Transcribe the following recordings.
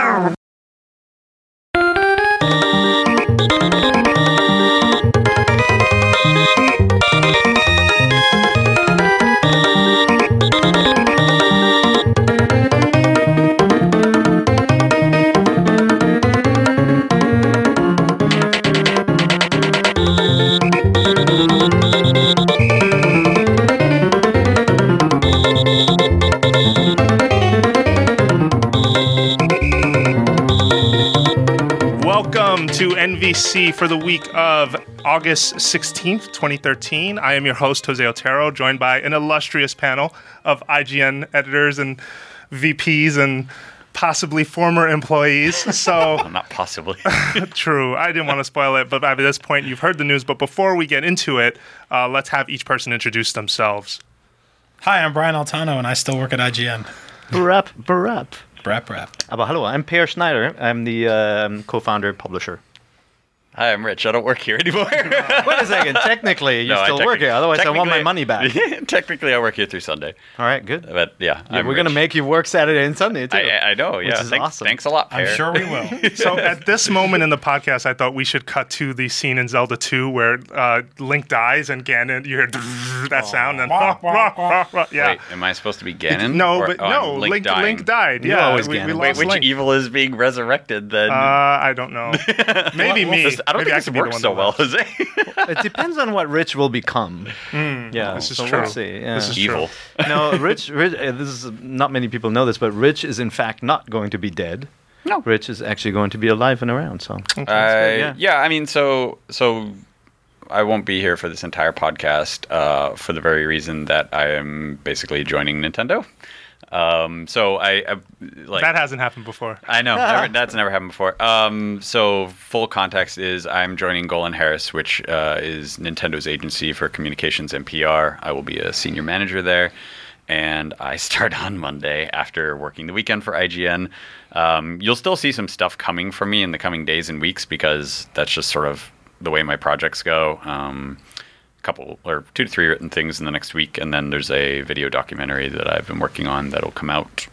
Wow! NVC for the week of August 16th, 2013. I am your host, Jose Otero, joined by an illustrious panel of IGN editors and VPs and possibly former employees. So not possibly. True. I didn't want to spoil it, but by this point, you've heard the news. But before we get into it, let's have each person introduce themselves. Hi, I'm Brian Altano, and I still work at IGN. Brap, brap. Brap, brap. Hello, I'm Pierre Schneider. I'm the co-founder and publisher. Hi, I'm Rich. I don't work here anymore. Wait a second. Technically, you still work here. Otherwise, I want my money back. Technically, I work here through Sunday. All right, good. But yeah we're going to make you work Saturday and Sunday, too. I know, yeah. Which is awesome. Thanks a lot, Pierre. I'm sure we will. So at this moment in the podcast, I thought we should cut to the scene in Zelda 2 where Link dies and Ganon, you hear that sound. And yeah. Wait, am I supposed to be Ganon? No, but Link died. Yeah, always Ganon. Wait, which evil is being resurrected then? I don't know. Maybe me. I don't think this works so well, Jose. It depends on what Rich will become. Yeah, this is so true. We'll see. Yeah. This is evil. True. No, Rich. This is not many people know this, but Rich is in fact not going to be dead. No, Rich is actually going to be alive and around. So, I mean, so I won't be here for this entire podcast for the very reason that I am basically joining Nintendo. So I like, that hasn't happened before. I know that's never happened before. So full context is I'm joining Golan Harris, which is Nintendo's agency for communications and PR. I will be a senior manager there, and I start on Monday after working the weekend for IGN. You'll still see some stuff coming from me in the coming days and weeks because that's just sort of the way my projects go. Couple or 2 to 3 written things in the next week, and then there's a video documentary that I've been working on that'll come out.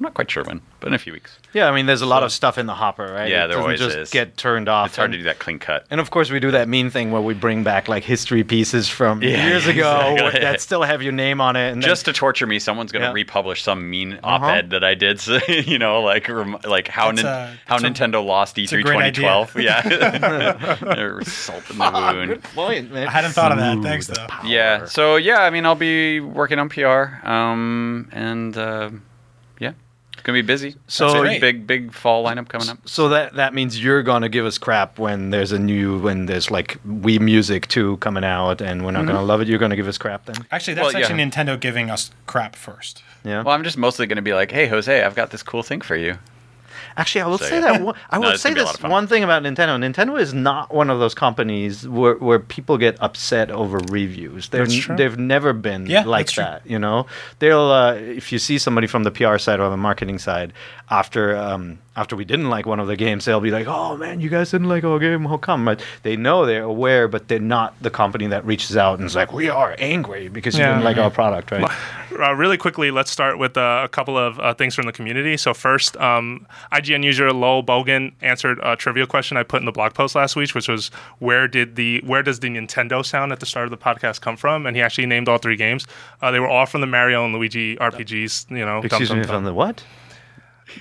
I'm not quite sure when, but in a few weeks. Yeah, I mean, there's a lot of stuff in the hopper, right? Yeah, there always is. It doesn't just get turned off. It's hard to do that clean cut. And of course, we do that mean thing where we bring back like history pieces from years ago that still have your name on it. And just to torture me, someone's going to republish some mean op-ed that I did. So, you know, how Nintendo lost E3 2012. Yeah, salt in the wound. Good point, man. I hadn't thought of that. Thanks, though. Yeah. So I mean, I'll be working on PR, gonna be busy. So big fall lineup coming up. So that means you're gonna give us crap when there's like Wii Music 2 coming out, and we're not gonna love it. You're gonna give us crap then. Actually, that's Nintendo giving us crap first. Yeah. Well, I'm just mostly gonna be like, hey, Jose, I've got this cool thing for you. Actually, I will say that one thing about Nintendo. Nintendo is not one of those companies where people get upset over reviews. They've never been like that. True. You know, they'll if you see somebody from the PR side or the marketing side after we didn't like one of the games, they'll be like, "Oh man, you guys didn't like our game. How come?" But they know, they're aware, but they're not the company that reaches out and is like, "We are angry because you didn't like our product." Right? Really quickly, let's start with a couple of things from the community. So first, IGN user Lowell Bogan answered a trivia question I put in the blog post last week, which was where does the Nintendo sound at the start of the podcast come from? And he actually named all three games. They were all from the Mario and Luigi RPGs. You know, from the what?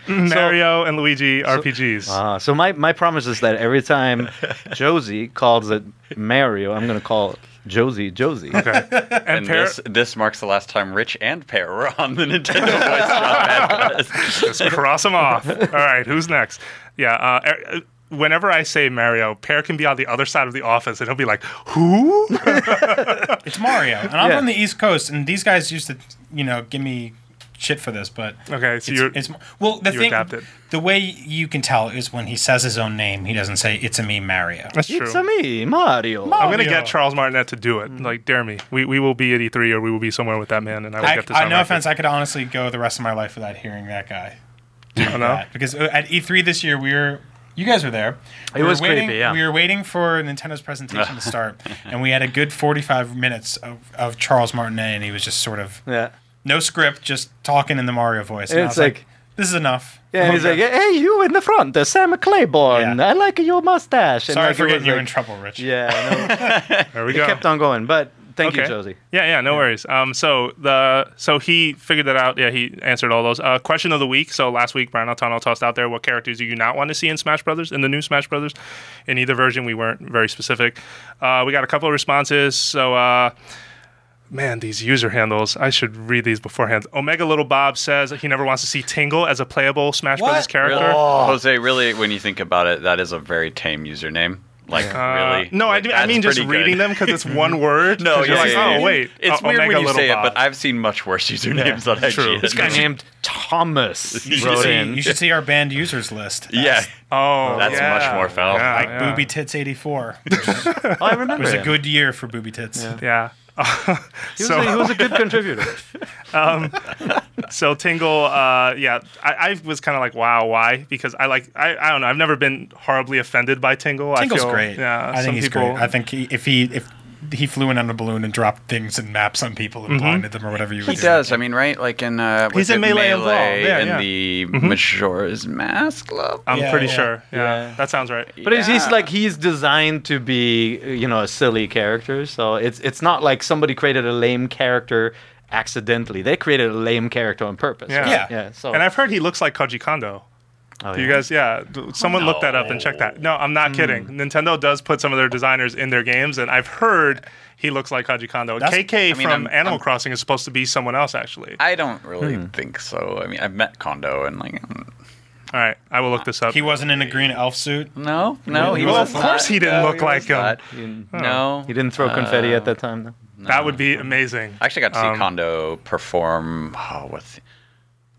Mario and Luigi RPGs. So my promise is that every time Josie calls it Mario, I'm going to call it Josie. Okay. And this marks the last time Rich and Pear were on the Nintendo Voice podcast. Just cross them off. All right, who's next? Yeah, whenever I say Mario, Pear can be on the other side of the office, and he'll be like, who? It's Mario. And I'm on the East Coast, and these guys used to, give me shit for this, but okay, so the way you can tell is when he says his own name, he doesn't say "It's a me, Mario." That's true. It's a me, Mario. I'm gonna get Charles Martinet to do it. Like, dare me. We will be at E3 or we will be somewhere with that man, and I will get this. No offense, I could honestly go the rest of my life without hearing that guy. Because at E3 this year you guys were there. It was creepy. We were waiting for Nintendo's presentation to start, and we had a good 45 minutes of Charles Martinet, and he was just sort of no script, just talking in the Mario voice. And it's I was like, This is enough. Yeah, and he's like, hey, you in the front, Sam Claiborne. Yeah. I like your mustache. And sorry for getting you in trouble, Rich. Yeah, I know. There we go. It kept on going, but thank you, Josie. Yeah, no worries. So he figured that out. Yeah, he answered all those. Question of the week. So last week, Brian Altano tossed out there, what characters do you not want to see in Smash Brothers, in the new Smash Brothers? In either version, we weren't very specific. We got a couple of responses. So... man, these user handles. I should read these beforehand. Omega Little Bob says he never wants to see Tingle as a playable Smash Brothers character. Really? Oh. Jose, really, when you think about it, that is a very tame username. Like, really? No, like, I mean just reading them because it's one word. No, you're like, oh, wait. It's weird Omega when you say Bob. It, but I've seen much worse usernames on IGN. True. This guy named Thomas. You should see our banned users list. That's much more foul. Yeah, like Booby Tits 84. Oh, I remember. It was a good year for Booby Tits. Yeah. He was a good contributor. So Tingle, I was kind of like, wow, why? Because I don't know. I've never been horribly offended by Tingle. Tingle's great. Yeah, I think he's great. I think if he flew in on a balloon and dropped things and maps on people and blinded them or whatever you would do. He does. I mean, right? Like in he's in Melee and Brawl. Yeah, in the Majora's Mask Club. I'm pretty sure. Yeah. That sounds right. But he's like, he's designed to be, a silly character. So it's not like somebody created a lame character accidentally. They created a lame character on purpose. Yeah. Right? Yeah. So. And I've heard he looks like Koji Kondo. Oh, you guys, someone look that up and check that. No, I'm not kidding. Nintendo does put some of their designers in their games, and I've heard he looks like Koji Kondo. Animal Crossing is supposed to be someone else, actually. I don't really think so. I mean, I've met Kondo, and like... All right, I will look this up. He wasn't in a green elf suit? No, he was not. Well, of course he didn't look like him. He didn't throw confetti at that time, though? No. That would be amazing. I actually got to see Kondo perform...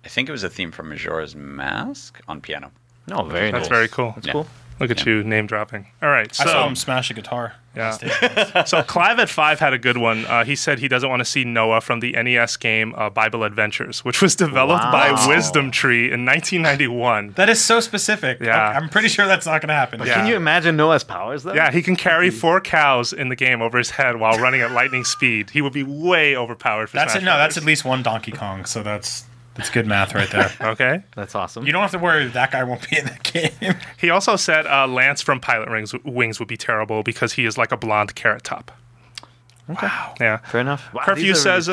I think it was a theme from Majora's Mask on piano. No, very nice. That's very cool. That's cool. Look at you name dropping. All right. So, I saw him smash a guitar. Yeah. So Clive at 5 had a good one. He said he doesn't want to see Noah from the NES game Bible Adventures, which was developed by Wisdom Tree in 1991. That is so specific. Yeah. I'm pretty sure that's not going to happen. Yeah. Can you imagine Noah's powers, though? Yeah, he can carry 4 cows in the game over his head while running at lightning speed. He would be way overpowered for Smash Brothers. No, that's at least one Donkey Kong, so that's... It's good math right there. Okay. That's awesome. You don't have to worry that guy won't be in that game. He also said Lance from Pilot Wings would be terrible because he is like a blonde carrot top. Okay. Wow. Yeah. Fair enough. Wow, Curfew says...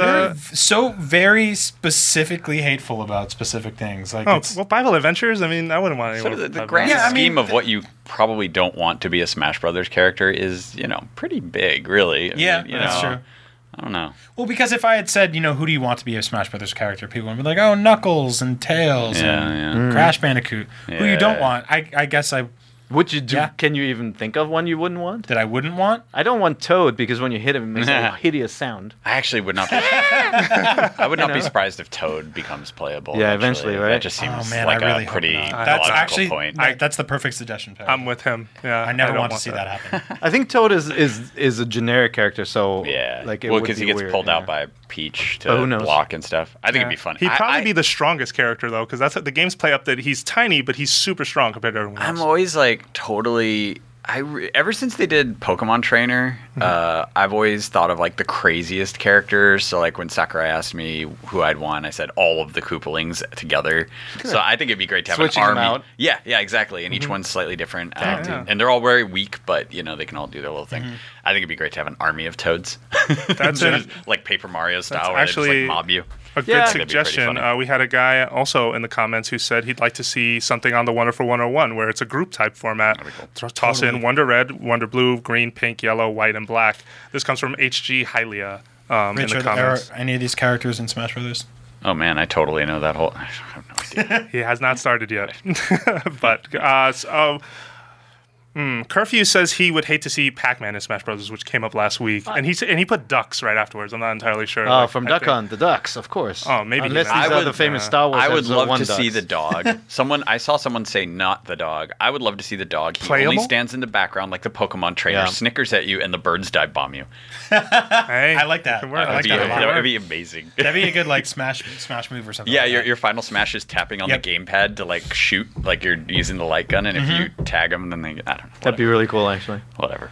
so very specifically hateful about specific things. Like Bible Adventures? I mean, I wouldn't want anyone... So the grand scheme of what you probably don't want to be a Smash Brothers character is, pretty big, really. I mean, that's true. I don't know. Well, because if I had said, who do you want to be a Smash Brothers character, people would be like, oh, Knuckles and Tails and Crash Bandicoot. Yeah. Who you don't want. I guess I... Would you do? Yeah. Can you even think of one you wouldn't want? That I wouldn't want? I don't want Toad because when you hit him, it makes a hideous sound. I actually would not be... I would not be surprised if Toad becomes playable. Yeah, eventually, right? That just seems like a pretty logical point. That's the perfect suggestion. Patrick. I'm with him. Yeah, I never want to see that happen. I think Toad is a generic character, so... Yeah, because he gets pulled out by Peach to block and stuff. I think it'd be funny. He'd probably be the strongest character, though, because that's the game's play up that he's tiny, but he's super strong compared to everyone else. I'm always like... Totally. Ever since they did Pokemon Trainer, I've always thought of like the craziest characters. So like when Sakurai asked me who I'd want, I said all of the Koopalings together. Good. So I think it'd be great to have an army. Them out. Yeah, exactly. And each one's slightly different, and they're all very weak, but they can all do their little thing. I think it'd be great to have an army of Toads. That's like Paper Mario style, where they just mob you. A good suggestion. We had a guy also in the comments who said he'd like to see something on the Wonderful 101 where it's a group type format. Cool. Toss in Wonder Red, Wonder Blue, Green, Pink, Yellow, White, and Black. This comes from HG Hylia in the comments. Are any of these characters in Smash Brothers? Oh man, I totally know that whole. I have no idea. He has not started yet, but so. Curfew says he would hate to see Pac-Man in Smash Brothers, which came up last week, and he put ducks right afterwards. I'm not entirely sure. Oh, from Duck Hunt, the ducks, of course. Oh, maybe unless these are the famous Star Wars. I would love to see the dog. I saw someone say not the dog. I would love to see the dog. He only stands in the background like the Pokemon trainer, snickers at you, and the birds dive bomb you. Hey, I like that. That would be amazing. That'd be a good like smash move or something. Yeah, like your final smash is tapping on the gamepad to like shoot, like you're using the light gun, and if you tag them, then they. I don't That'd be really cool, actually. Whatever.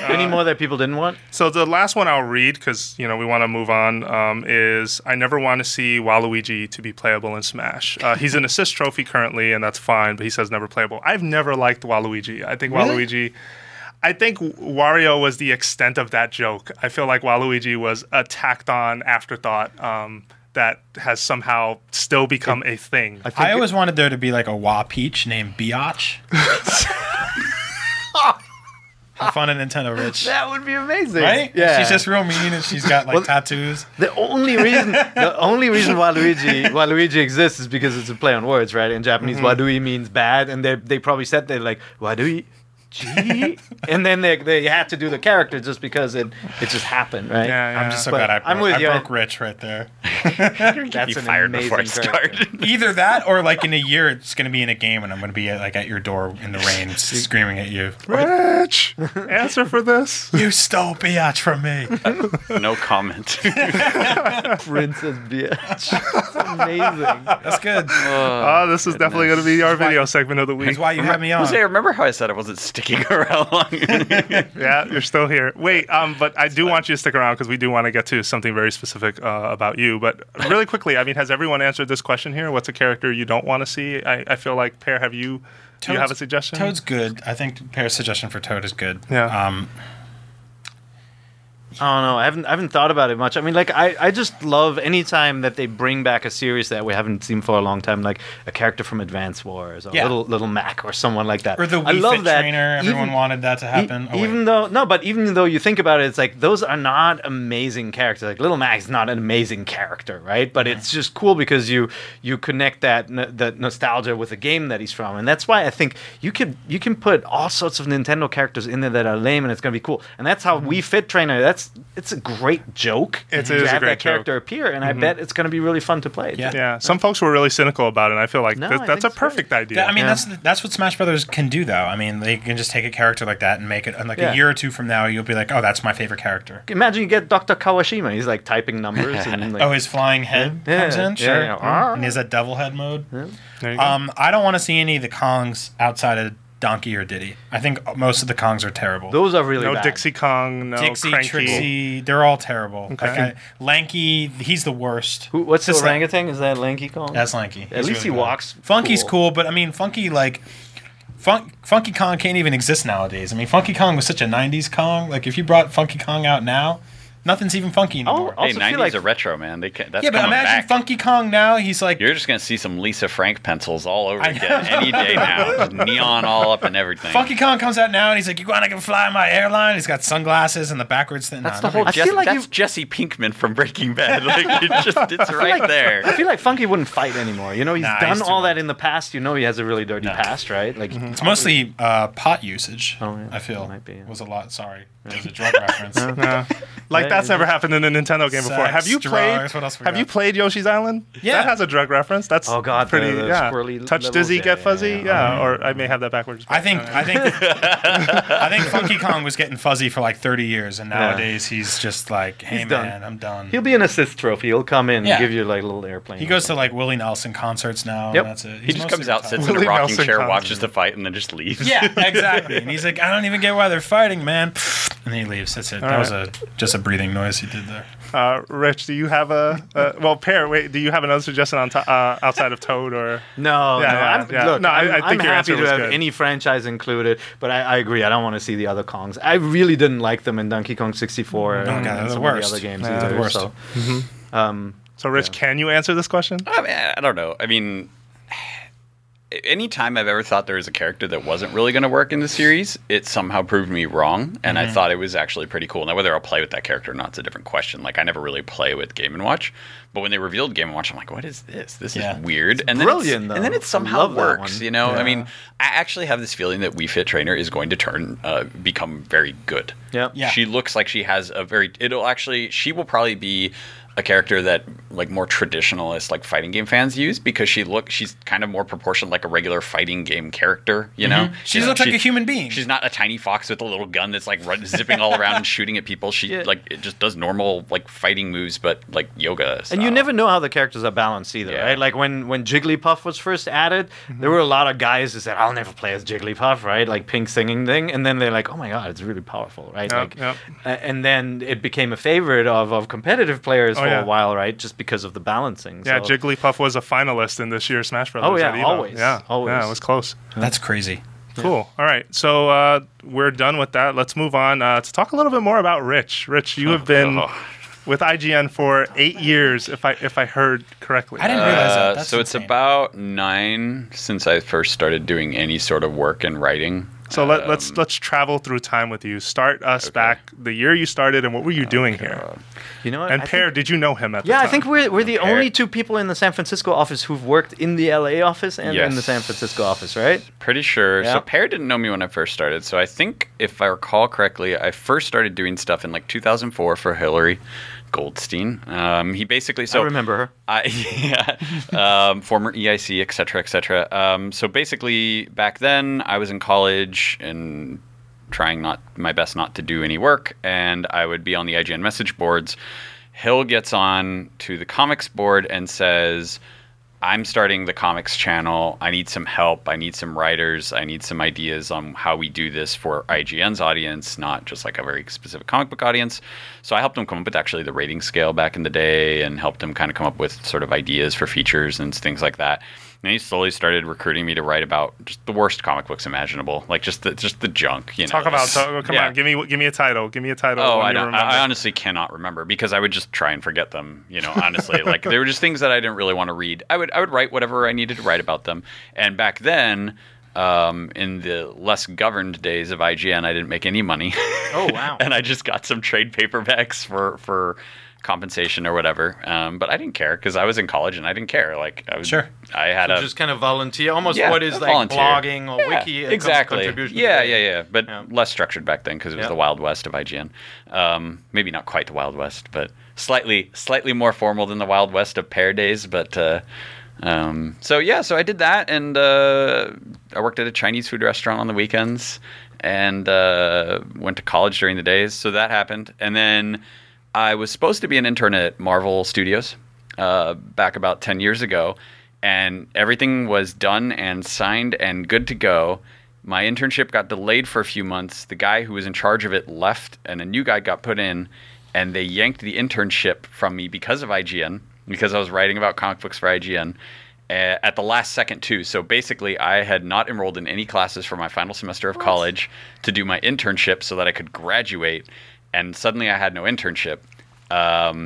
Any more that people didn't want? So the last one I'll read, because we want to move on, is I never want to see Waluigi to be playable in Smash. He's an assist trophy currently, and that's fine, but he says never playable. I've never liked Waluigi. I think really? Waluigi... I think Wario was the extent of that joke. I feel like Waluigi was a tacked-on afterthought that has somehow still become a thing. I always wanted there to be like a Wah-Peach named Biatch. Have fun at Nintendo, Rich. That would be amazing, right? Yeah, she's just real mean, and she's got like tattoos. The only reason Waluigi exists is because it's a play on words, right? In Japanese, mm-hmm. Wadui means bad, and they probably said they like Wadui. Gee. And then they had to do the character just because it just happened, right? Yeah. I'm just so glad I broke Rich right there. That's you fired before I started. Either that or like in a year it's going to be in a game and I'm going to be like at your door in the rain screaming at you. Rich, answer for this. You stole Biatch from me. No comment. Princess Biatch. That's amazing. That's good. This is definitely going to be our video segment of the week. That's why you had me on. Jose, remember how I said it wasn't sticking around long? Yeah, you're still here. Wait, but I do want you to stick around because we do want to get to something very specific about you. But really quickly, I mean, has everyone answered this question here? What's a character you don't want to see? I feel like, Pear, do you have a suggestion? Toad's good. I think Pear's suggestion for Toad is good. Yeah. I don't know. I haven't thought about it much. I mean, like, I just love any time that they bring back a series that we haven't seen for a long time, like a character from Advance Wars or Little Mac or someone like that. Or the Wii Fit Trainer. Everyone wanted that to happen. Even though you think about it, it's like those are not amazing characters. Like Little Mac's not an amazing character, right? But it's just cool because you connect that nostalgia with the game that he's from, and that's why I think you can put all sorts of Nintendo characters in there that are lame, and it's gonna be cool. And that's how Wii Fit Trainer. It's a great joke. It is a great joke. Character appear, and I bet it's going to be really fun to play. Yeah. Some folks were really cynical about it, and I feel like that's a perfect idea. That's what Smash Brothers can do, though. I mean, they can just take a character like that and make it, and a year or two from now, you'll be like, oh, that's my favorite character. Imagine you get Dr. Kawashima. He's like typing numbers. And like, oh, his flying head comes in? Sure. Yeah, and he has that devil head mode. Yeah. There you go. I don't want to see any of the Kongs outside of Donkey or Diddy. I think most of the Kongs are terrible. Those are really bad. No Dixie Kong, no Dixie, Cranky. Trixie, they're all terrible. Okay. Lanky, he's the worst. What's this orangutan? Is that Lanky Kong? That's Lanky. At least he walks. Funky's cool, but I mean, Funky, like... Funky Kong can't even exist nowadays. I mean, Funky Kong was such a 90s Kong. Like, if you brought Funky Kong out now... Nothing's even funky anymore. Hey, 90s are retro, man. But imagine Funky Kong now. He's like... You're just going to see some Lisa Frank pencils all over again any day now. Just neon all up and everything. Funky Kong comes out now, and he's like, you want to fly my airline? He's got sunglasses and the backwards thing. That's the whole... That's Jesse Pinkman from Breaking Bad. Like, it's right there. I feel like Funky wouldn't fight anymore. You know, he's done all that in the past. You know he has a really dirty past, right? Like It's mostly pot usage, I feel. Might be, yeah. Was a lot. Sorry. It was a drug reference. Like that's never happened in a Nintendo game before. Have you played Yoshi's Island? Yeah, that has a drug reference. That's pretty. The touch dizzy, get fuzzy. Yeah. Or I may have that backwards. I think Funky Kong was getting fuzzy for like 30 years, and nowadays he's just like, hey man, I'm done. He'll be an assist trophy. He'll come in and give you like a little airplane. He goes to like Willie Nelson concerts now. Yep. And that's it. He just comes out, sits in a rocking chair, watches the fight, and then just leaves. Yeah, exactly. And he's like, I don't even get why they're fighting, man. And then he leaves. That's it. That was just a breathing noise he did there. Rich, do you have do you have another suggestion on outside of Toad or? I'm happy to have any franchise included, but I agree. I don't want to see the other Kongs. I really didn't like them in Donkey Kong 64 and some of the other games. Yeah, the worst. So, Rich, can you answer this question? I don't know. I mean, any time I've ever thought there was a character that wasn't really going to work in the series, it somehow proved me wrong, and I thought it was actually pretty cool. Now, whether I'll play with that character or not is a different question. Like, I never really play with Game & Watch, but when they revealed Game & Watch, I'm like, what is this? This is weird. It's brilliant, though. And then it somehow works, you know? Yeah. I mean, I actually have this feeling that Wii Fit Trainer is going to become very good. Yeah. She looks like she has a very... She will probably be... a character that like more traditionalist like fighting game fans use, because she's kind of more proportioned like a regular fighting game character, you know? Mm-hmm. She looks like a human being. She's not a tiny fox with a little gun that's like zipping all around and shooting at people. She it just does normal like fighting moves, but like yoga style. And you never know how the characters are balanced either, right? Like when Jigglypuff was first added, there were a lot of guys who said, I'll never play as Jigglypuff, right? Like Pink singing thing. And then they're like, oh my God, it's really powerful, right? And then it became a favorite of competitive players for a while, right? Just because of the balancing. Yeah, so. Jigglypuff was a finalist in this year's Smash Brothers. Oh, yeah, always. Yeah, always. Yeah, it was close. That's crazy. Cool. All right. So we're done with that. Let's move on to talk a little bit more about Rich. Rich, you have been with IGN for 8 years, if I heard correctly. I didn't realize that. That's so insane. It's about 9 since I first started doing any sort of work and writing. So let's travel through time with you. Start us back the year you started, and what were you doing here? You know what? And Pierre, did you know him at the time? Yeah, I think we're the only two people in the San Francisco office who've worked in the LA office and in the San Francisco office, right? Pretty sure. Yeah. So Pierre didn't know me when I first started. So I think, if I recall correctly, I first started doing stuff in like 2004 for Hillary Goldstein. He basically... So I remember her. Former EIC, et cetera, et cetera. So basically, back then, I was in college and trying my best not to do any work, and I would be on the IGN message boards. Hill gets on to the comics board and says, I'm starting the comics channel. I need some help. I need some writers. I need some ideas on how we do this for IGN's audience, not just like a very specific comic book audience. So I helped him come up with actually the rating scale back in the day, and helped him kind of come up with sort of ideas for features and things like that. And he slowly started recruiting me to write about just the worst comic books imaginable, like just the junk. You know, come on, give me a title, Oh, I honestly cannot remember, because I would just try and forget them. You know, honestly, like they were just things that I didn't really want to read. I would write whatever I needed to write about them. And back then, in the less governed days of IGN, I didn't make any money. Oh wow! And I just got some trade paperbacks for compensation or whatever, but I didn't care, because I was in college and I didn't care. Like I was, I had just kind of volunteer, almost what is like volunteer. Blogging or wiki, exactly. But less structured back then, because it was the Wild West of IGN. Maybe not quite the Wild West, but slightly more formal than the Wild West of Pear days. But so I did that, and I worked at a Chinese food restaurant on the weekends, and went to college during the days. So that happened, and then. I was supposed to be an intern at Marvel Studios back about 10 years ago, and everything was done and signed and good to go. My internship got delayed for a few months. The guy who was in charge of it left, and a new guy got put in, and they yanked the internship from me because of IGN, because I was writing about comic books for IGN at the last second, too. So basically, I had not enrolled in any classes for my final semester of college to do my internship so that I could graduate. And suddenly I had no internship.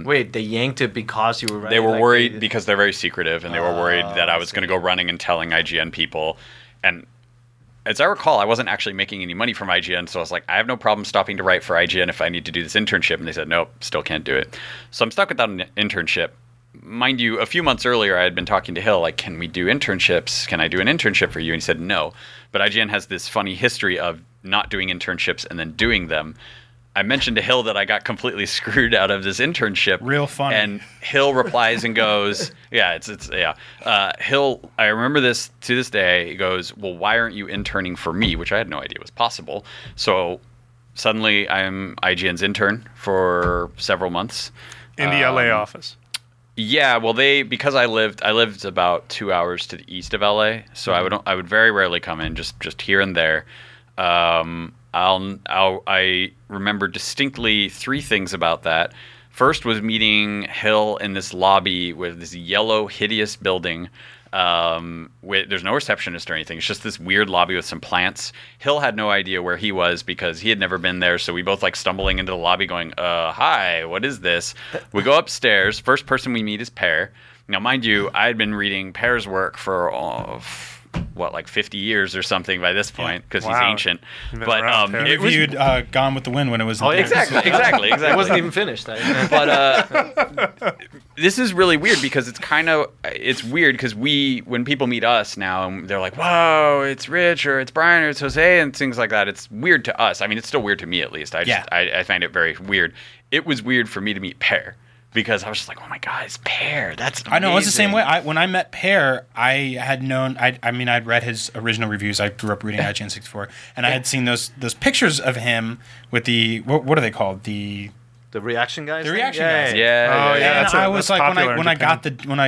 Wait, they yanked it because you were writing? They were worried because they're very secretive, and they were worried that I was going to go running and telling IGN people. And as I recall, I wasn't actually making any money from IGN, so I was like, I have no problem stopping to write for IGN if I need to do this internship. And they said, nope, still can't do it. So I'm stuck without an internship. Mind you, a few months earlier, I had been talking to Hill, like, can we do internships? Can I do an internship for you? And he said, no. But IGN has this funny history of not doing internships and then doing them. I mentioned to Hill that I got completely screwed out of this internship. Real funny. And Hill replies and goes, Hill, I remember this to this day, he goes, well, why aren't you interning for me? Which I had no idea was possible. So suddenly I'm IGN's intern for several months. In the LA office. Yeah, well, because I lived about 2 hours to the east of LA, so I would very rarely come in, just here and there. I remember distinctly 3 things about that. First was meeting Hill in this lobby with this yellow, hideous building. There's no receptionist or anything. It's just this weird lobby with some plants. Hill had no idea where he was because he had never been there. So we both like stumbling into the lobby going, hi, what is this? We go upstairs. First person we meet is Pear. Now, mind you, I had been reading Pear's work for... 50 years or something by this point, because he's ancient. But he reviewed Gone with the Wind when it was... exactly. It wasn't even finished. But this is really weird, because it's weird because when people meet us now, they're like, whoa, it's Rich, or it's Brian, or it's Jose, and things like that. It's weird to us. I mean, it's still weird to me, at least. I find it very weird. It was weird for me to meet Pear. because I was just like, oh my God, it's Pear. That's amazing. I know, it's the same way. When I met Pear, I had known, I'd read his original reviews. I grew up reading IGN 64, and I had seen those pictures of him with the, what are they called? The reaction guys. The reaction guys. Yeah. Oh yeah. And I was like, when I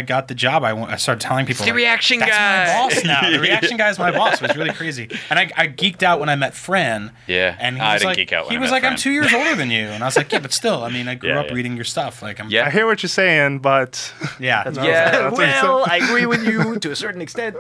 got the job, I started telling people, the reaction guy. That's my boss now. The reaction guy's my boss. It was really crazy. And I geeked out when I met Fran. Yeah. And he was like, geek out when he was like, Fran. I'm 2 years older than you. And I was like, yeah, but still, I mean, I grew up reading your stuff. Like, I hear what you're saying, but yeah. Well, I agree with you to a certain extent.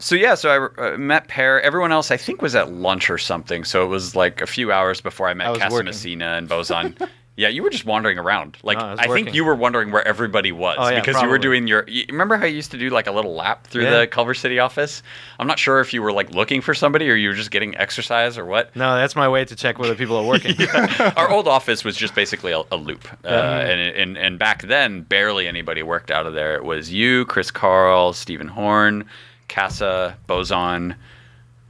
So I met Pear. Everyone else, I think, was at lunch or something. So it was like a few hours before I met Casamassina and Bozon. Yeah, you were just wandering around. Like, I think you were wondering where everybody was because probably. You were doing your. Remember how you used to do like a little lap through the Culver City office? I'm not sure if you were like looking for somebody or you were just getting exercise or what. No, that's my way to check whether people are working. Our old office was just basically a loop, and back then barely anybody worked out of there. It was you, Chris Carl, Stephen Horn. Casa, Bozon,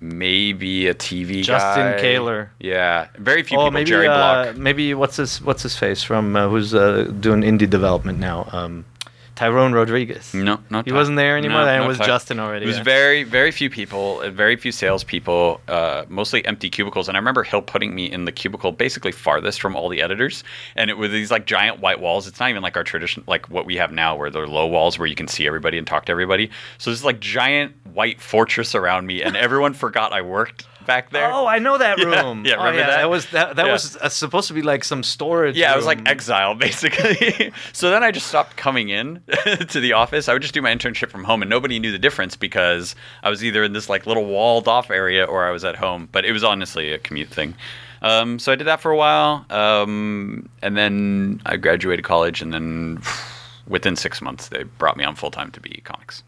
maybe a TV guy. Justin Kayler. Yeah. Very few people. Maybe, Jerry Block. Maybe what's his face from who's doing indie development now? Tyrone Rodriguez. No, not He wasn't there anymore. No, it was Justin already. It was very, very few people, very few salespeople, mostly empty cubicles. And I remember Hill putting me in the cubicle basically farthest from all the editors. And it was these like giant white walls. It's not even like our tradition, like what we have now where there are low walls where you can see everybody and talk to everybody. So there's like giant white fortress around me and everyone forgot I worked back there. Oh, I know that room. Yeah, remember that? That was supposed to be like some storage room. It was like exile, basically. So then I just stopped coming in to the office. I would just do my internship from home, and nobody knew the difference because I was either in this like little walled-off area or I was at home. But it was honestly a commute thing. So I did that for a while, and then I graduated college, and then within 6 months, they brought me on full-time to be comics.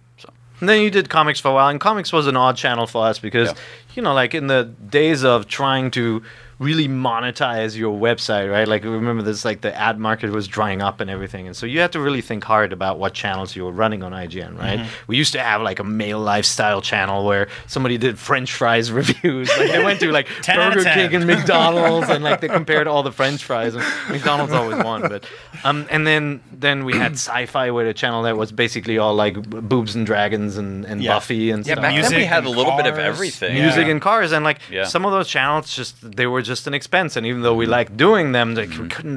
And then you did comics for a while, and comics was an odd channel for us because, you know, like in the days of trying to really monetize your website, right? Like, remember this, like the ad market was drying up and everything. And so you had to really think hard about what channels you were running on IGN, right? Mm-hmm. We used to have like a male lifestyle channel where somebody did French fries reviews. Like they went to like Burger King and McDonald's and like they compared all the French fries. And McDonald's always won. But, and then we had Sci-Fi with a channel that was basically all like boobs and dragons and Buffy and stuff. Back then we had a little bit of everything. Music and cars. And like some of those channels they were just an expense, and even though we liked doing them, like,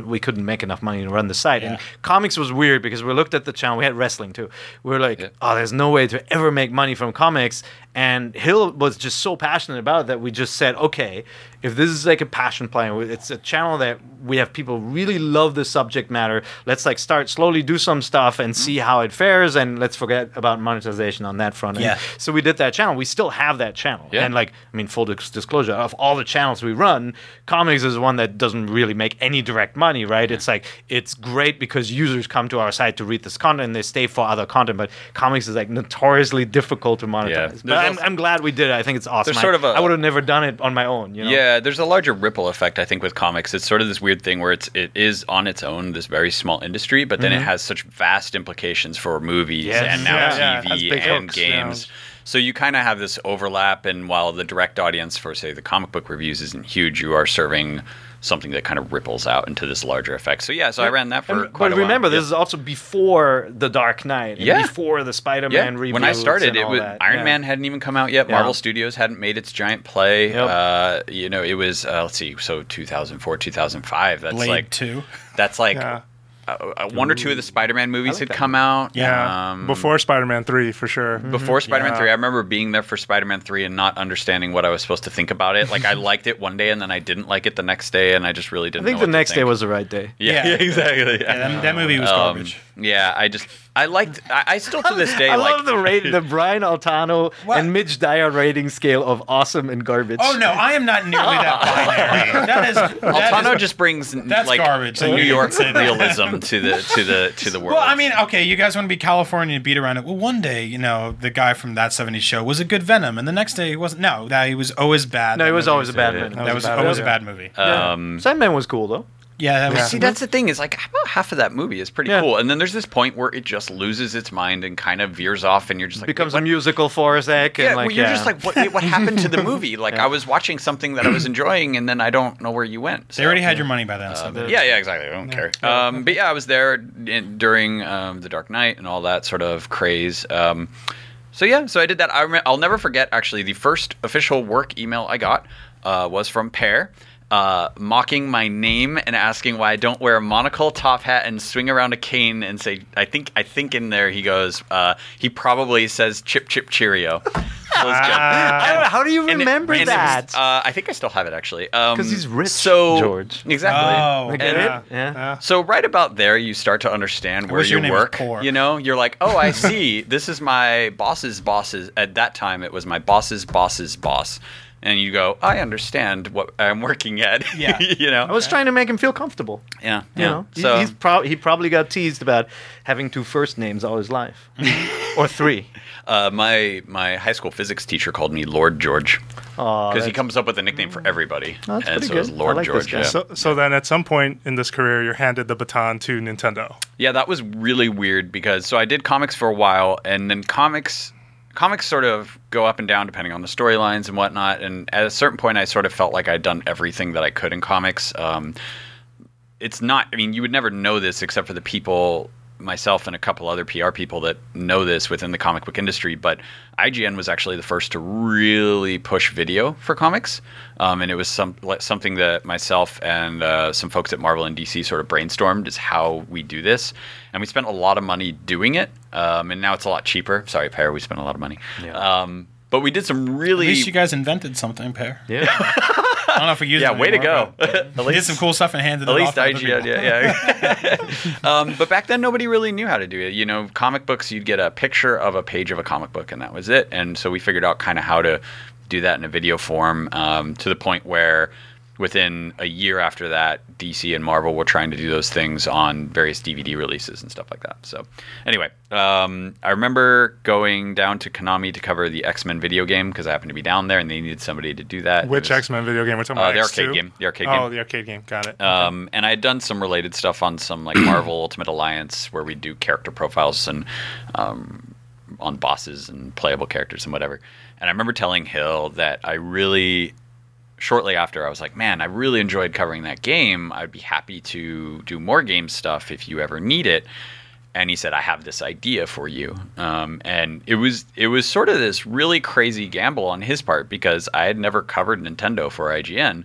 we couldn't make enough money to run the site. And comics was weird because we looked at the channel. We had wrestling too. We were like, oh, there's no way to ever make money from comics. And Hill was just so passionate about it that we just said, okay, if this is like a passion plan, it's a channel that we have people really love the subject matter. Let's like start slowly, do some stuff, and see how it fares, and let's forget about monetization on that front. Yeah. So we did that channel. We still have that channel. Yeah. And like, I mean, full disclosure, of all the channels we run, comics is one that doesn't really make any direct money, right? It's like, it's great because users come to our site to read this content and they stay for other content, but comics is like notoriously difficult to monetize. Yeah. But I'm glad we did it. I think it's awesome. I would have never done it on my own, you know? Yeah, there's a larger ripple effect, I think, with comics. It's sort of this weird thing where it is on its own, this very small industry, but then it has such vast implications for movies and now TV and games. Yeah. So you kind of have this overlap, and while the direct audience for, say, the comic book reviews isn't huge, you are serving something that kind of ripples out into this larger effect. So I ran that for quite a while. But remember, this is also before The Dark Knight, and before the Spider-Man reviews. When I started, Iron Man hadn't even come out yet. Yeah. Marvel Studios hadn't made its giant play. Yep. You know, it was, let's see, so 2004, 2005. That's Blade like 2. That's like... Yeah. One or two of the Spider-Man movies had come out. Yeah, before Spider-Man 3, for sure. Before Spider-Man 3. I remember being there for Spider-Man 3 and not understanding what I was supposed to think about it. Like, I liked it one day, and then I didn't like it the next day, and I just really didn't know what to think. I think the next day was the right day. Yeah, exactly. Yeah, that movie was garbage. Yeah, I still to this day I love the Brian Altano and Mitch Dyer rating scale of awesome and garbage. Oh no, I am not nearly that binary. Altano just brings like garbage. New York realism to the world. Well, I mean, okay, you guys want to be California and beat around it. Well, one day, you know, the guy from That 70s Show was a good Venom, and the next day he wasn't. No, that he was always bad. No, he was always a bad Venom. That was always a bad movie. Sandman was cool though. Yeah, that was, see, that's the thing. Is like about half of that movie is pretty cool, and then there's this point where it just loses its mind and kind of veers off, and you're just like becomes a musical for a sec. Yeah, and like, well, you're just like, what happened to the movie? Like I was watching something that I was enjoying, and then I don't know where you went. So, they already had your money by then. Yeah, exactly. I don't care. But yeah, I was there during the Dark Knight and all that sort of craze. So yeah, so I did that. I'll never forget. Actually, the first official work email I got was from Pierre. Mocking my name and asking why I don't wear a monocle, top hat, and swing around a cane and say, I think in there he goes, he probably says chip chip cheerio. How do you remember that? Was, I think I still have it actually. Because he's Rich George. Exactly. Oh, get it? Yeah. So right about there, you start to understand where you work. You know, you're like, oh, I see. This is my boss's bosses. At that time, it was my boss's boss's boss. And you go, I understand what I'm working at. Yeah. You know, I was trying to make him feel comfortable. Yeah. You know, so he probably got teased about having two first names all his life, or three. My high school physics teacher called me Lord George because he comes up with a nickname for everybody, and so it's Lord George. Yeah. So then at some point in this career, you're handed the baton to Nintendo. Yeah, that was really weird because I did comics for a while, and then comics sort of go up and down depending on the storylines and whatnot. And at a certain point, I sort of felt like I'd done everything that I could in comics. It's not, I mean, you would never know this except for the people, myself and a couple other PR people that know this within the comic book industry. But IGN was actually the first to really push video for comics. And it was something that myself and some folks at Marvel and DC sort of brainstormed is how we do this. And we spent a lot of money doing it. And now it's a lot cheaper. Sorry, Pear, we spent a lot of money. Yeah. But we did some really... At least you guys invented something, Pear. Yeah. I don't know if we used it anymore, way to go. We did some cool stuff and handed it off. At least IGN, yeah. But back then, nobody really knew how to do it. You know, comic books, you'd get a picture of a page of a comic book, and that was it. And so we figured out kind of how to do that in a video form to the point where... Within a year after that, DC and Marvel were trying to do those things on various DVD releases and stuff like that. So anyway, I remember going down to Konami to cover the X-Men video game because I happened to be down there and they needed somebody to do that. Which X-Men video game? We're talking about the X2? Arcade game. The arcade game. Oh, the arcade game. Got it. Okay. And I had done some related stuff on some like Marvel Ultimate Alliance where we do character profiles and on bosses and playable characters and whatever. And I remember telling Hill that I really... Shortly after, I was like, man, I really enjoyed covering that game. I'd be happy to do more game stuff if you ever need it. And he said, I have this idea for you. And it was sort of this really crazy gamble on his part because I had never covered Nintendo for IGN.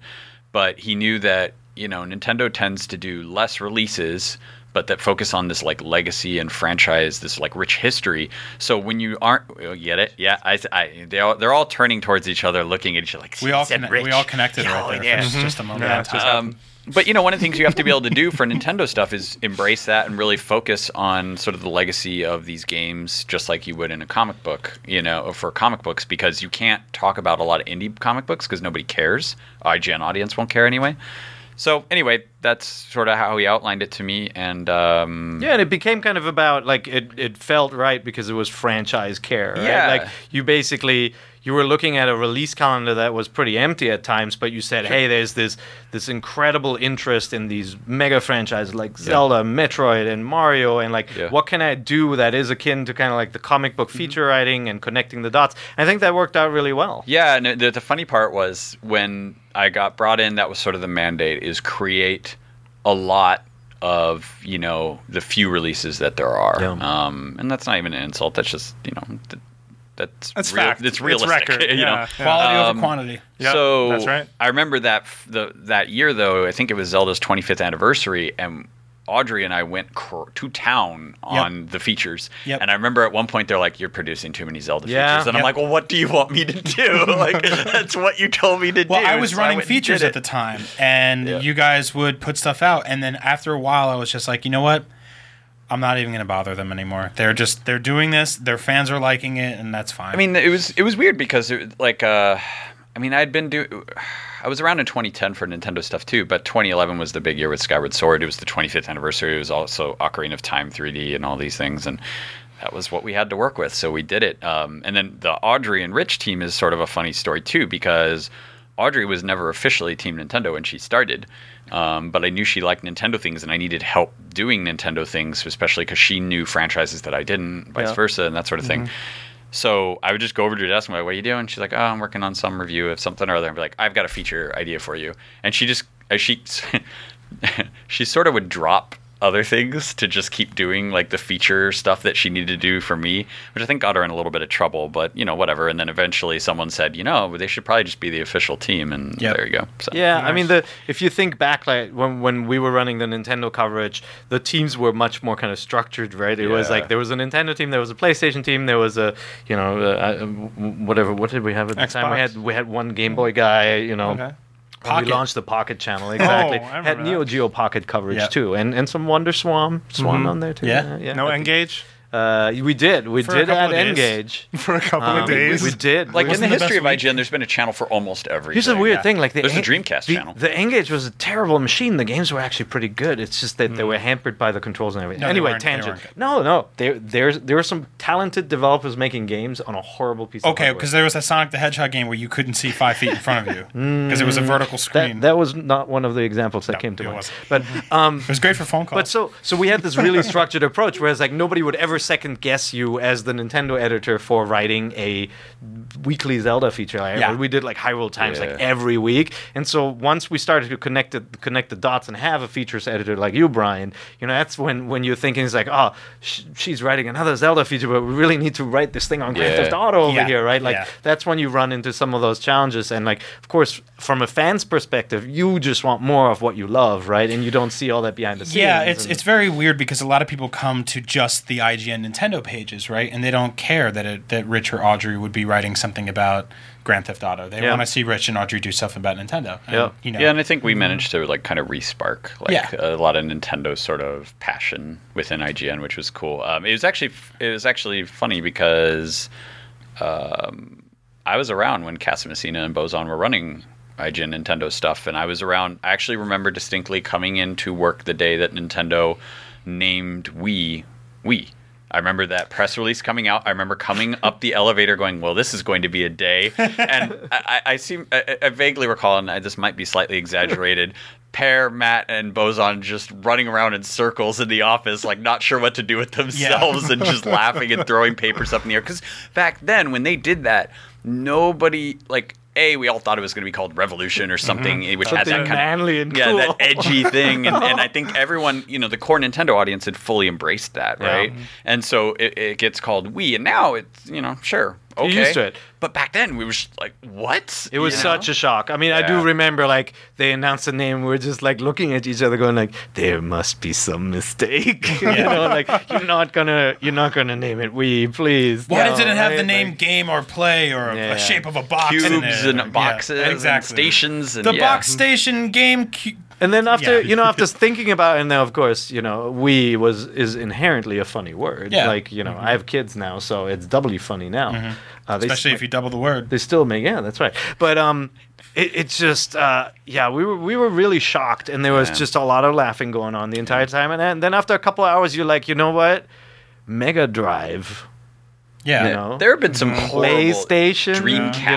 But he knew that, you know, Nintendo tends to do less releases, but that focus on this like legacy and franchise, this like rich history. So when you aren't, get it? Yeah, they're all turning towards each other, looking at each other like, we all connected right there for just a moment. Yeah, but you know, one of the things you have to be able to do for Nintendo stuff is embrace that and really focus on sort of the legacy of these games, just like you would in a comic book, you know, for comic books, because you can't talk about a lot of indie comic books because nobody cares. IGN audience won't care anyway. So anyway, that's sort of how he outlined it to me, and and it became kind of about like it felt right because it was franchise care, right? Yeah, like you were looking at a release calendar that was pretty empty at times, but you said, "Hey, there's this incredible interest in these mega franchises like Zelda, Metroid, and Mario, and like what can I do that is akin to kind of like the comic book feature writing and connecting the dots?" And I think that worked out really well. Yeah, and the funny part was when I got brought in, that was sort of the mandate, is create a lot of, you know, the few releases that there are. Yeah. And that's not even an insult. That's just, you know, that's fact. It's realistic. It's record. You know? Quality over quantity. Yep, so that's right. I remember that that year, though, I think it was Zelda's 25th anniversary, and Audrey and I went to town on the features. Yep. And I remember at one point they're like, you're producing too many Zelda features. And I'm like, well, what do you want me to do? Like, that's what you told me to do. Well, I was running features at the time, and you guys would put stuff out. And then after a while, I was just like, you know what? I'm not even going to bother them anymore. They're doing this. Their fans are liking it, and that's fine. I mean, it was weird because it, like, I was around in 2010 for Nintendo stuff too, but 2011 was the big year with Skyward Sword. It was the 25th anniversary. It was also Ocarina of Time 3D and all these things, and that was what we had to work with, so we did it. And then the Audrey and Rich team is sort of a funny story too because Audrey was never officially Team Nintendo when she started, but I knew she liked Nintendo things, and I needed help doing Nintendo things, especially because she knew franchises that I didn't, vice versa, and that sort of thing. So I would just go over to her desk and be like, what are you doing? She's like, oh, I'm working on some review of something or other. I'd be like, I've got a feature idea for you. And she just, she sort of would drop other things to just keep doing like the feature stuff that she needed to do for me, which I think got her in a little bit of trouble, but you know, whatever. And then eventually someone said, you know, they should probably just be the official team, and there you go. So. Yeah, I mean, if you think back, like when we were running the Nintendo coverage, the teams were much more kind of structured, right? It was like there was a Nintendo team, there was a PlayStation team, there was a, you know, whatever. What did we have at the Xbox. Time? We had one Game Boy guy, you know. Okay. We launched the Pocket channel, exactly. Oh, had Neo Geo Pocket coverage, too. And some Wonder Swan on there, too. Yeah. No N-Gage? We did add N-Gage. For a couple of days. We did. Like, in the history of IGN, there's been a channel for almost everything. Here's a weird thing. Like there's a Dreamcast channel. The N-Gage was a terrible machine. The games were actually pretty good. It's just that they were hampered by the controls and everything. No, anyway, tangent. No. There were some talented developers making games on a horrible piece of hardware. Okay, because there was a Sonic the Hedgehog game where you couldn't see 5 feet in front of you. Because it was a vertical screen. That was not one of the examples that came to mind. But it was great for phone calls. But so we had this really structured approach, whereas like nobody would ever second guess you as the Nintendo editor for writing a weekly Zelda feature. We did like Hyrule Times like every week, and so once we started to connect the dots and have a features editor like you, Brian, you know, that's when you're thinking it's like, oh, she's writing another Zelda feature, but we really need to write this thing on Grand Theft Auto over here, right? Like that's when you run into some of those challenges, and like of course from a fan's perspective, you just want more of what you love, right? And you don't see all that behind the scenes. Yeah, it's very weird because a lot of people come to just the IGN Nintendo pages, right? And they don't care that Rich or Audrey would be writing something about Grand Theft Auto. They want to see Rich and Audrey do stuff about Nintendo. And, you know. Yeah, and I think we managed to like kind of respark like a lot of Nintendo sort of passion within IGN, which was cool. It was actually funny because I was around when Casamassina and Bozon were running IGN Nintendo stuff, and I was around. I actually remember distinctly coming into work the day that Nintendo named Wii. I remember that press release coming out. I remember coming up the elevator going, well, this is going to be a day. And I vaguely recall, and this might be slightly exaggerated, Pear, Matt, and Bozon just running around in circles in the office, like not sure what to do with themselves and just laughing and throwing papers up in the air. Because back then, when they did that, nobody, like... we all thought it was going to be called Revolution or something, which had that kind of manly and cool, that edgy thing, and I think everyone, you know, the core Nintendo audience had fully embraced that, right? And so it gets called Wii, and now it's, you know, sure, okay, you're used to it. But back then, we were like, what? It was such a shock. I mean, I do remember, like, they announced the name. We're just, like, looking at each other going, like, there must be some mistake. You know, like, you're not gonna name it Wii, please. Why didn't it have the name Game or Play or a shape of a box? Cubes in it. And boxes and stations. And, the box station game... And then after you know, after thinking about it, and then of course, you know, Wii is inherently a funny word. Yeah. Like, you know, I have kids now, so it's doubly funny now. Especially if you double the word. They still make that's right. But it's just we were really shocked, and there was just a lot of laughing going on the entire time, and then after a couple of hours you're like, you know what? Mega Drive. Yeah, you know? There have been some PlayStation, Dreamcast,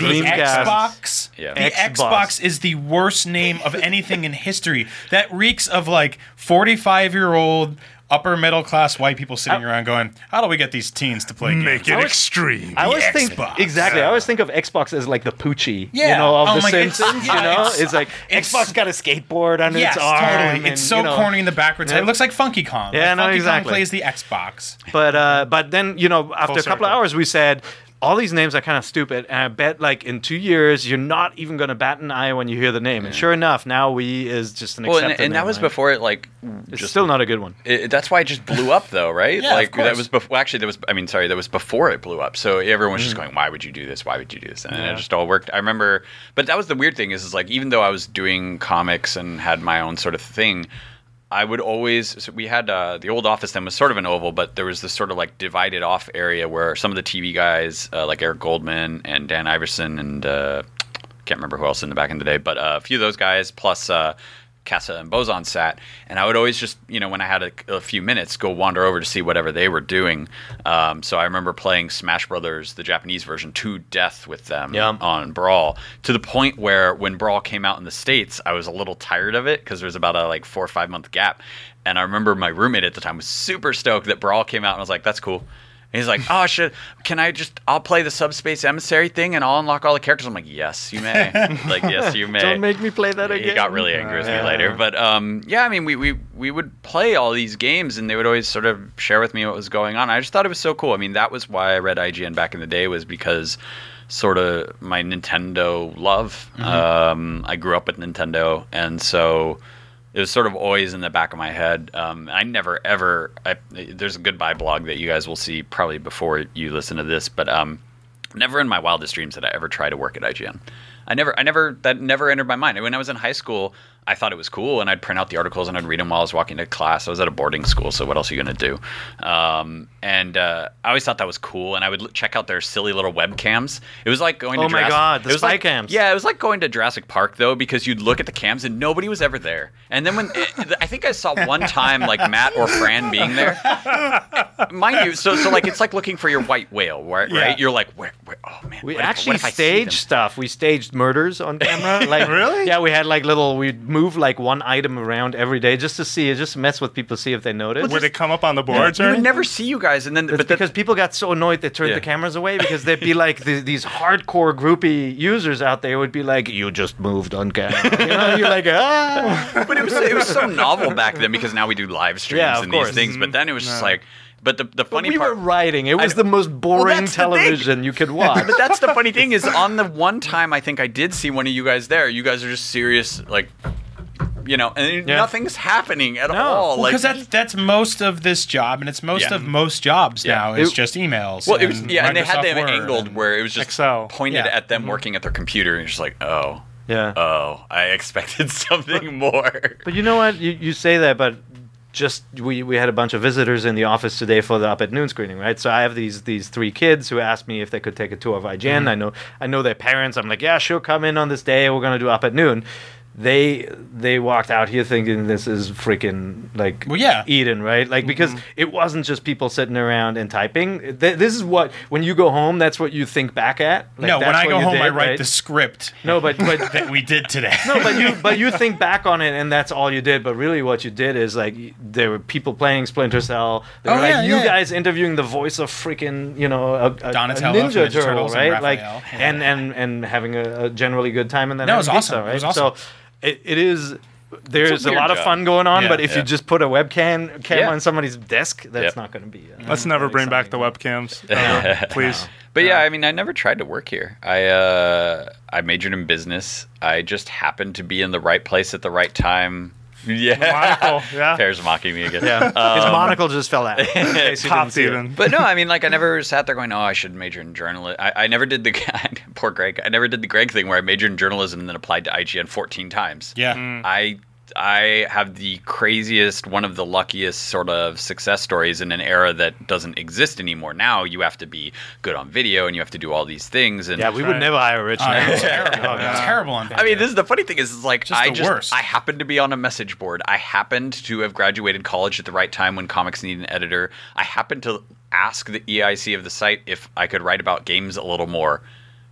you know, the Xbox. Yeah. The Xbox is the worst name of anything in history. That reeks of like 45-year-old upper middle class white people sitting around going, "How do we get these teens to play games? Make it extreme." I always think I always think of Xbox as like the Poochie, you know, of the Simpsons. You know, it's like Xbox got a skateboard under its arm. Totally. And, it's so corny in the backwards. It looks like Funky Kong. Yeah, like, Funky Kong plays the Xbox. But then, you know, after a couple of hours, we said, all these names are kind of stupid, and I bet like in 2 years you're not even going to bat an eye when you hear the name. And sure enough, now Wii is just an accepted name. And that was before it like... It's still not a good one. That's why it just blew up though, right? Yeah, like, of course. That was that was before it blew up. So everyone was just going, why would you do this? Why would you do this? And it just all worked. I remember... But that was the weird thing is like, even though I was doing comics and had my own sort of thing... I would always, so we had the old office then was sort of an oval, but there was this sort of like divided off area where some of the TV guys, like Eric Goldman and Dan Iverson and can't remember who else in the back in the day, but a few of those guys plus Casa and Bozon sat, and I would always just, you know, when I had a few minutes, go wander over to see whatever they were doing. So I remember playing Smash Brothers, the Japanese version, to death with them on Brawl, to the point where when Brawl came out in the States, I was a little tired of it because there was about a 4 or 5 month gap. And I remember my roommate at the time was super stoked that Brawl came out, and I was like, that's cool. And he's like, oh, shit, I'll play the Subspace Emissary thing and I'll unlock all the characters. I'm like, yes, you may. Yes, you may. Don't make me play that again. He got really angry with me later. But, I mean, we would play all these games, and they would always sort of share with me what was going on. I just thought it was so cool. I mean, that was why I read IGN back in the day, was because sort of my Nintendo love. Mm-hmm. I grew up with Nintendo, and so it was sort of always in the back of my head. There's a goodbye blog that you guys will see probably before you listen to this, but never in my wildest dreams did I ever try to work at IGN. That never entered my mind. When I was in high school, I thought it was cool, and I'd print out the articles and I'd read them while I was walking to class. I was at a boarding school, so what else are you going to do? I always thought that was cool, and I would check out their silly little webcams. It was like going to the spy cams. Yeah, it was like going to Jurassic Park, though, because you'd look at the cams and nobody was ever there. And then when I think I saw one time, Matt or Fran being there. Mind you, so it's like looking for your white whale, right? Yeah. You're like, where oh, man. We actually staged stuff. We staged murders on camera. Really? Yeah, we had we'd move one item around every day just to see, just mess with people, see if they notice. Would it come up on the boards? You would never see you guys, because people got so annoyed they turned the cameras away, because they'd be these hardcore groupie users out there would be like, "You just moved on camera," you're like, ah. But it was so novel back then, because now we do live streams and course. These things, but then it was just like. But the funny part, we were writing. It was the most boring television you could watch. But that's the funny thing is, on the one time I think I did see one of you guys there, you guys are just serious, and nothing's happening at all. Because that's most of this job, and it's most of most jobs now. It's just emails. Well, and they had them angled where it was just Excel. Pointed at them working at their computer, and you're just like, oh. Yeah. Oh, I expected something more. But you know what? You say that, but just we had a bunch of visitors in the office today for the Up at Noon screening, right? So I have these three kids who asked me if they could take a tour of IGN. Mm-hmm. I know their parents. I'm like, yeah, sure, come in on this day. We're gonna do Up at Noon. They walked out here thinking this is freaking Eden, right? Because it wasn't just people sitting around and typing. This is what, when you go home, that's what you think back at. When I go home, I write the script. No, but that we did today. No, but you think back on it, and that's all you did. But really, what you did is there were people playing Splinter Cell. There were guys interviewing the voice of freaking a Ninja Turtle, right? And having a generally good time. And then it was awesome. Right? It was awesome. So, It is. There's a lot of fun going on, but if you just put a webcam on somebody's desk, that's not going to be. Let's never bring back the webcams, please. No. But I never tried to work here. I majored in business. I just happened to be in the right place at the right time. Yeah, monocle, yeah. Pear's mocking me again. Yeah, his monocle just fell out. Popped even. But no, I never sat there going, "Oh, I should major in journalism." I never did the poor Greg. I never did the Greg thing where I majored in journalism and then applied to IGN 14 times. Yeah, I have the craziest, one of the luckiest sort of success stories in an era that doesn't exist anymore. Now you have to be good on video and you have to do all these things. And we would never hire Rich. Terrible on video. This is the funny thing is I happened to be on a message board. I happened to have graduated college at the right time when comics need an editor. I happened to ask the EIC of the site if I could write about games a little more.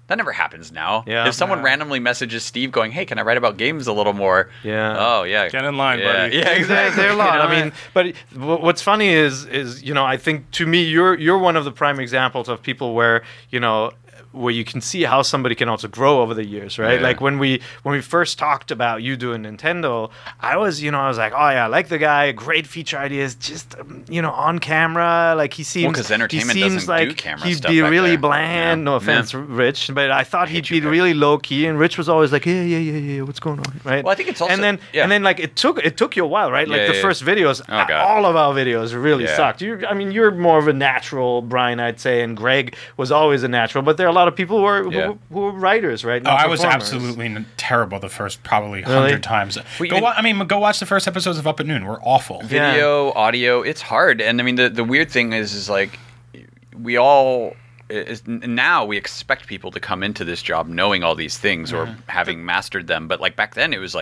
That never happens now. Yeah, if someone randomly messages Steve going, "Hey, can I write about games a little more?" Yeah. Oh, yeah. Get in line, buddy. Yeah, exactly. They're lying. But what's funny is I think to me you're one of the prime examples of people where you can see how somebody can also grow over the years, right? Yeah. When we first talked about you doing Nintendo, I was like, "Oh yeah, I like the guy. Great feature ideas. Just on camera, he seems." Well, because entertainment doesn't do camera stuff. He'd be really bland. Yeah. No offense, Rich, but I thought he'd be really low key. And Rich was always like, "Yeah, what's going on?" Right? Well, I think it's also it took you a while, right? The first videos, all of our videos really sucked. You're more of a natural, Brian, I'd say, and Greg was always a natural, but there are a lot of people who were writers, right? Not performers. I was absolutely terrible the first probably 100 times. Go watch the first episodes of Up at Noon. We're awful. Video, audio, it's hard. And the weird thing is we all now we expect people to come into this job knowing all these things or having mastered them. But back then it was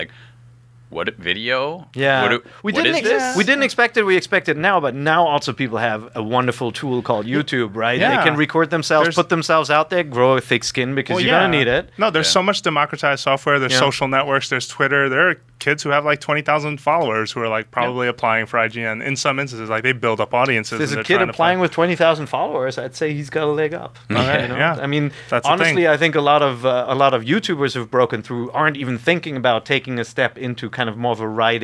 what video? Yeah. We didn't expect it. We expect it now, but now also people have a wonderful tool called YouTube, right? Yeah. They can record themselves, put themselves out there, grow a thick skin because you're going to need it. No, there's so much democratized software. There's social networks. There's Twitter. There are kids who have like 20,000 followers who are like probably applying for IGN in some instances. Like they build up audiences. There's a kid applying with 20,000 followers. I'd say he's got a leg up. Right? You know? I mean, that's honestly, I think a lot of YouTubers who've broken through aren't even thinking about taking a step into kind of more of a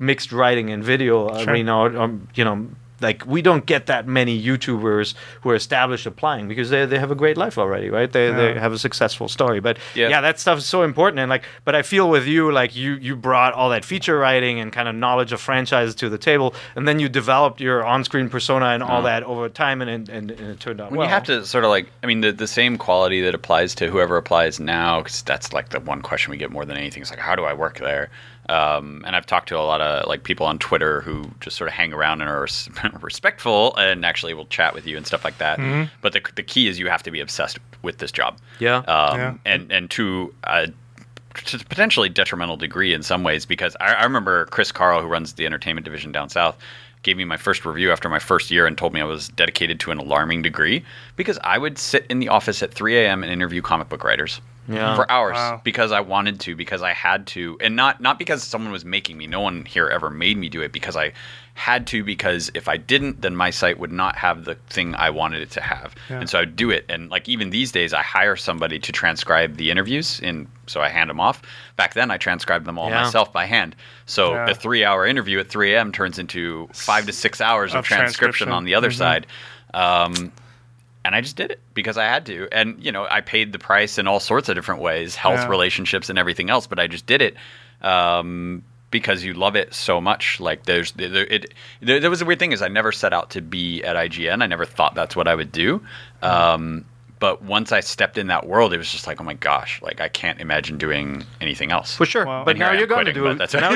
mixed writing and video arena, Like, we don't get that many YouTubers who are established applying because they have a great life already, right? They have a successful story. But, that stuff is so important. And, like, but I feel with you, like, you brought all that feature writing and kind of knowledge of franchises to the table, and then you developed your on-screen persona and all that over time, and it turned out well. You have to sort of, like, I mean, the same quality that applies to whoever applies now, because that's, like, the one question we get more than anything. It's like, how do I work there? And I've talked to a lot of like people on Twitter who just sort of hang around and are respectful and actually will chat with you and stuff like that. Mm-hmm. But the key is you have to be obsessed with this job. Yeah. And to a potentially detrimental degree in some ways, because I remember Chris Carl, who runs the entertainment division down south, gave me my first review after my first year and told me I was dedicated to an alarming degree because I would sit in the office at 3 a.m. and interview comic book writers. Yeah. For hours because I wanted to, because I had to, and not because someone was making me. No one here ever made me do it, because I had to, because if I didn't, then my site would not have the thing I wanted it to have. Yeah. And so I would do it. And like even these days, I hire somebody to transcribe the interviews, and so I hand them off. Back then, I transcribed them all myself by hand. So a 3-hour interview at 3 a.m. turns into 5 to 6 hours of transcription on the other side. And I just did it because I had to. And, you know, I paid the price in all sorts of different ways, health, relationships, and everything else. But I just did it because you love it so much. Like, there was a weird thing is I never set out to be at IGN. I never thought that's what I would do. But once I stepped in that world, it was just like, oh my gosh, like I can't imagine doing anything else. For sure. Well, but now you're going to do it. Now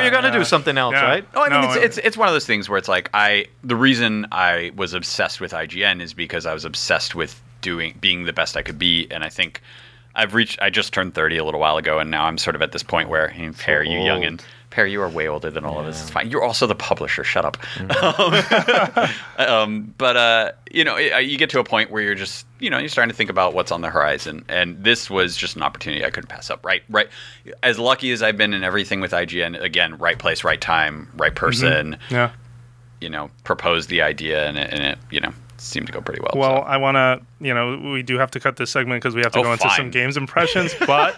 you're going to do something else, right? Oh, I mean, it's one of those things where it's like the reason I was obsessed with IGN is because I was obsessed with being the best I could be, and I think I just turned 30 a little while ago, and now I'm sort of at this point where Pear, you youngin'. Pear, you are way older than all of us. It's fine. You're also the publisher. Shut up. Mm-hmm. You get to a point where you're just, you know, you're starting to think about what's on the horizon. And this was just an opportunity I couldn't pass up. Right. As lucky as I've been in everything with IGN, again, right place, right time, right person. Mm-hmm. Yeah. You know, proposed the idea, and it, you know, seemed to go pretty well. Well, so. I want to, you know, we do have to cut this segment because we have to go into some games impressions. But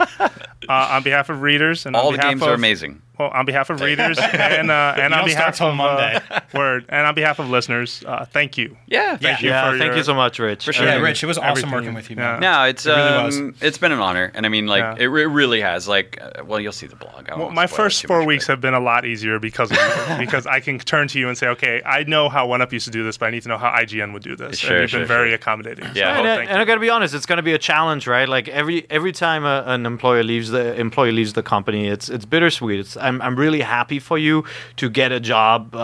on behalf of readers and all on behalf the games of, are amazing. Well, on behalf of readers and on behalf of Monday word and on behalf of listeners, thank you. Yeah, thank you so much, Rich. For sure, Rich, it was awesome working with you, man. Yeah. No, it's been an honor, and I mean, like it really has. Like, well, you'll see the blog. Well, my first 4 weeks have been a lot easier because of you, because I can turn to you and say, okay, I know how 1UP used to do this, but I need to know how IGN would do this. Sure, and you've been very accommodating. Yeah, and I got to be honest, it's going to be a challenge, right? Like every time an employee leaves the company, it's bittersweet. I'm really happy for you to get a job,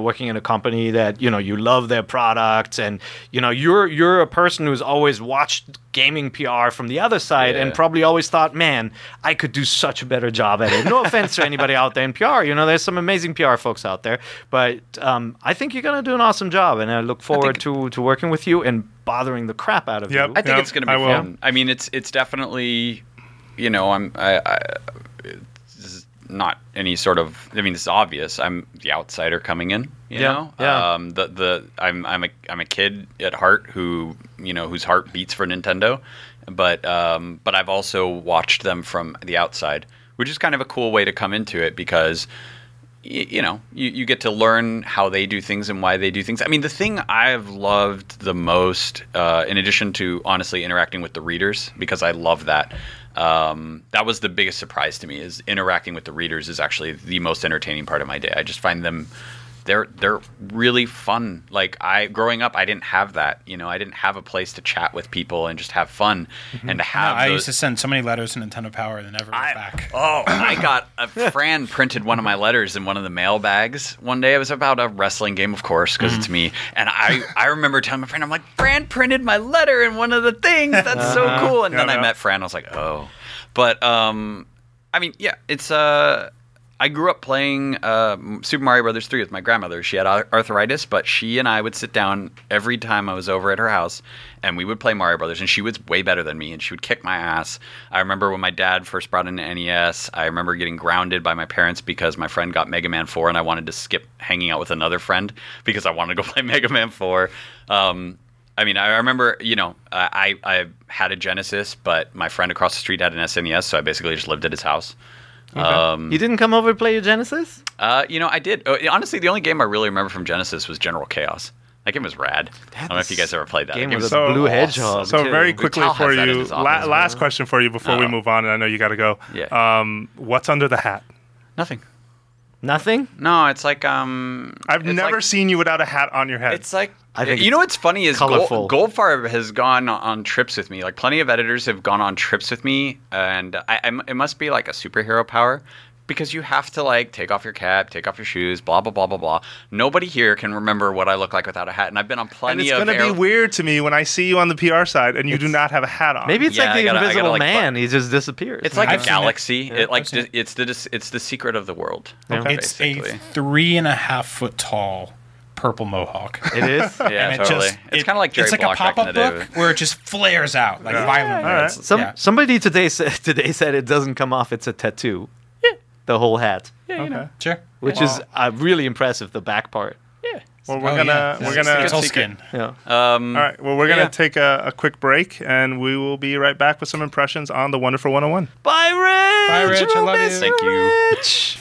working in a company that you love their products, and you're a person who's always watched gaming PR from the other side and probably always thought, man, I could do such a better job at it. No offense to anybody out there in PR. There's some amazing PR folks out there, but I think you're gonna do an awesome job, and I look forward to working with you and bothering the crap out of you. I think it's gonna be fun. I mean, it's definitely, not any sort of. I mean, it's obvious. I'm the outsider coming in. You know. Yeah. I'm a kid at heart who whose heart beats for Nintendo, but I've also watched them from the outside, which is kind of a cool way to come into it because you get to learn how they do things and why they do things. I mean, the thing I've loved the most, in addition to honestly interacting with the readers, because I love that. That was the biggest surprise to me, is interacting with the readers is actually the most entertaining part of my day. I just find them, they're really fun. Like growing up, I didn't have that, I didn't have a place to chat with people and just have fun. Mm-hmm. And to have I used to send so many letters to Nintendo Power and never went back. Oh, I got Fran printed one of my letters in one of the mail bags one day. It was about a wrestling game, of course, because it's me. And I remember telling my friend, I'm like, Fran printed my letter in one of the things. That's so cool. And then I met Fran. I was like, oh. But, it's I grew up playing Super Mario Brothers 3 with my grandmother. She had arthritis, but she and I would sit down every time I was over at her house, and we would play Mario Brothers, and she was way better than me, and she would kick my ass. I remember when my dad first brought in an NES, I remember getting grounded by my parents because my friend got Mega Man 4, and I wanted to skip hanging out with another friend because I wanted to go play Mega Man 4. I mean, I remember, you know, I had a Genesis, but my friend across the street had an SNES, so I basically just lived at his house. Okay. You didn't come over to play your Genesis? You know, I did. Honestly, the only game I really remember from Genesis was General Chaos. That game was rad. I don't know if you guys ever played that. Game was a blue hedgehog. So very quickly for you, last question for you before we move on, and I know you got to go. Yeah. What's under the hat? Nothing. Nothing? No, it's like I've never seen you without a hat on your head. It's like you know what's funny is Goldfarb has gone on trips with me. Like plenty of editors have gone on trips with me, and it must be like a superhero power because you have to like take off your cap, take off your shoes, blah blah blah blah blah. Nobody here can remember what I look like without a hat, and I've been on plenty of. And it's gonna be weird to me when I see you on the PR side and you do not have a hat on. Maybe it's like the Invisible Man; he just disappears. It's like a galaxy. It's the secret of the world. Okay. It's basically a 3.5 foot tall purple mohawk. It is? Yeah, totally. It's kind of like Jerry Block. It's like a pop-up book where it just flares out like violently. Right. Somebody today said it doesn't come off. It's a tattoo. Yeah. The whole hat. Yeah, you know. Sure. Which is really impressive, the back part. Yeah. Well, we're gonna it's all skin. Yeah. All right. Well, we're gonna take a quick break, and we will be right back with some impressions on the Wonderful 101. Bye, Rich. Bye, Rich. I love you. Thank you, Rich.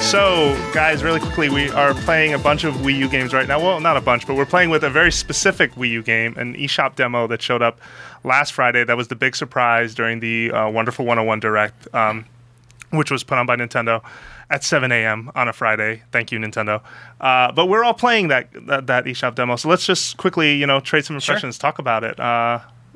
So, guys, really quickly, we are playing a bunch of Wii U games right now. Well, not a bunch, but we're playing with a very specific Wii U game, an eShop demo that showed up last Friday. That was the big surprise during the Wonderful 101 Direct, which was put on by Nintendo at 7 a.m. on a Friday. Thank you, Nintendo. But we're all playing that eShop demo. So let's just quickly, you know, trade some impressions, talk about it.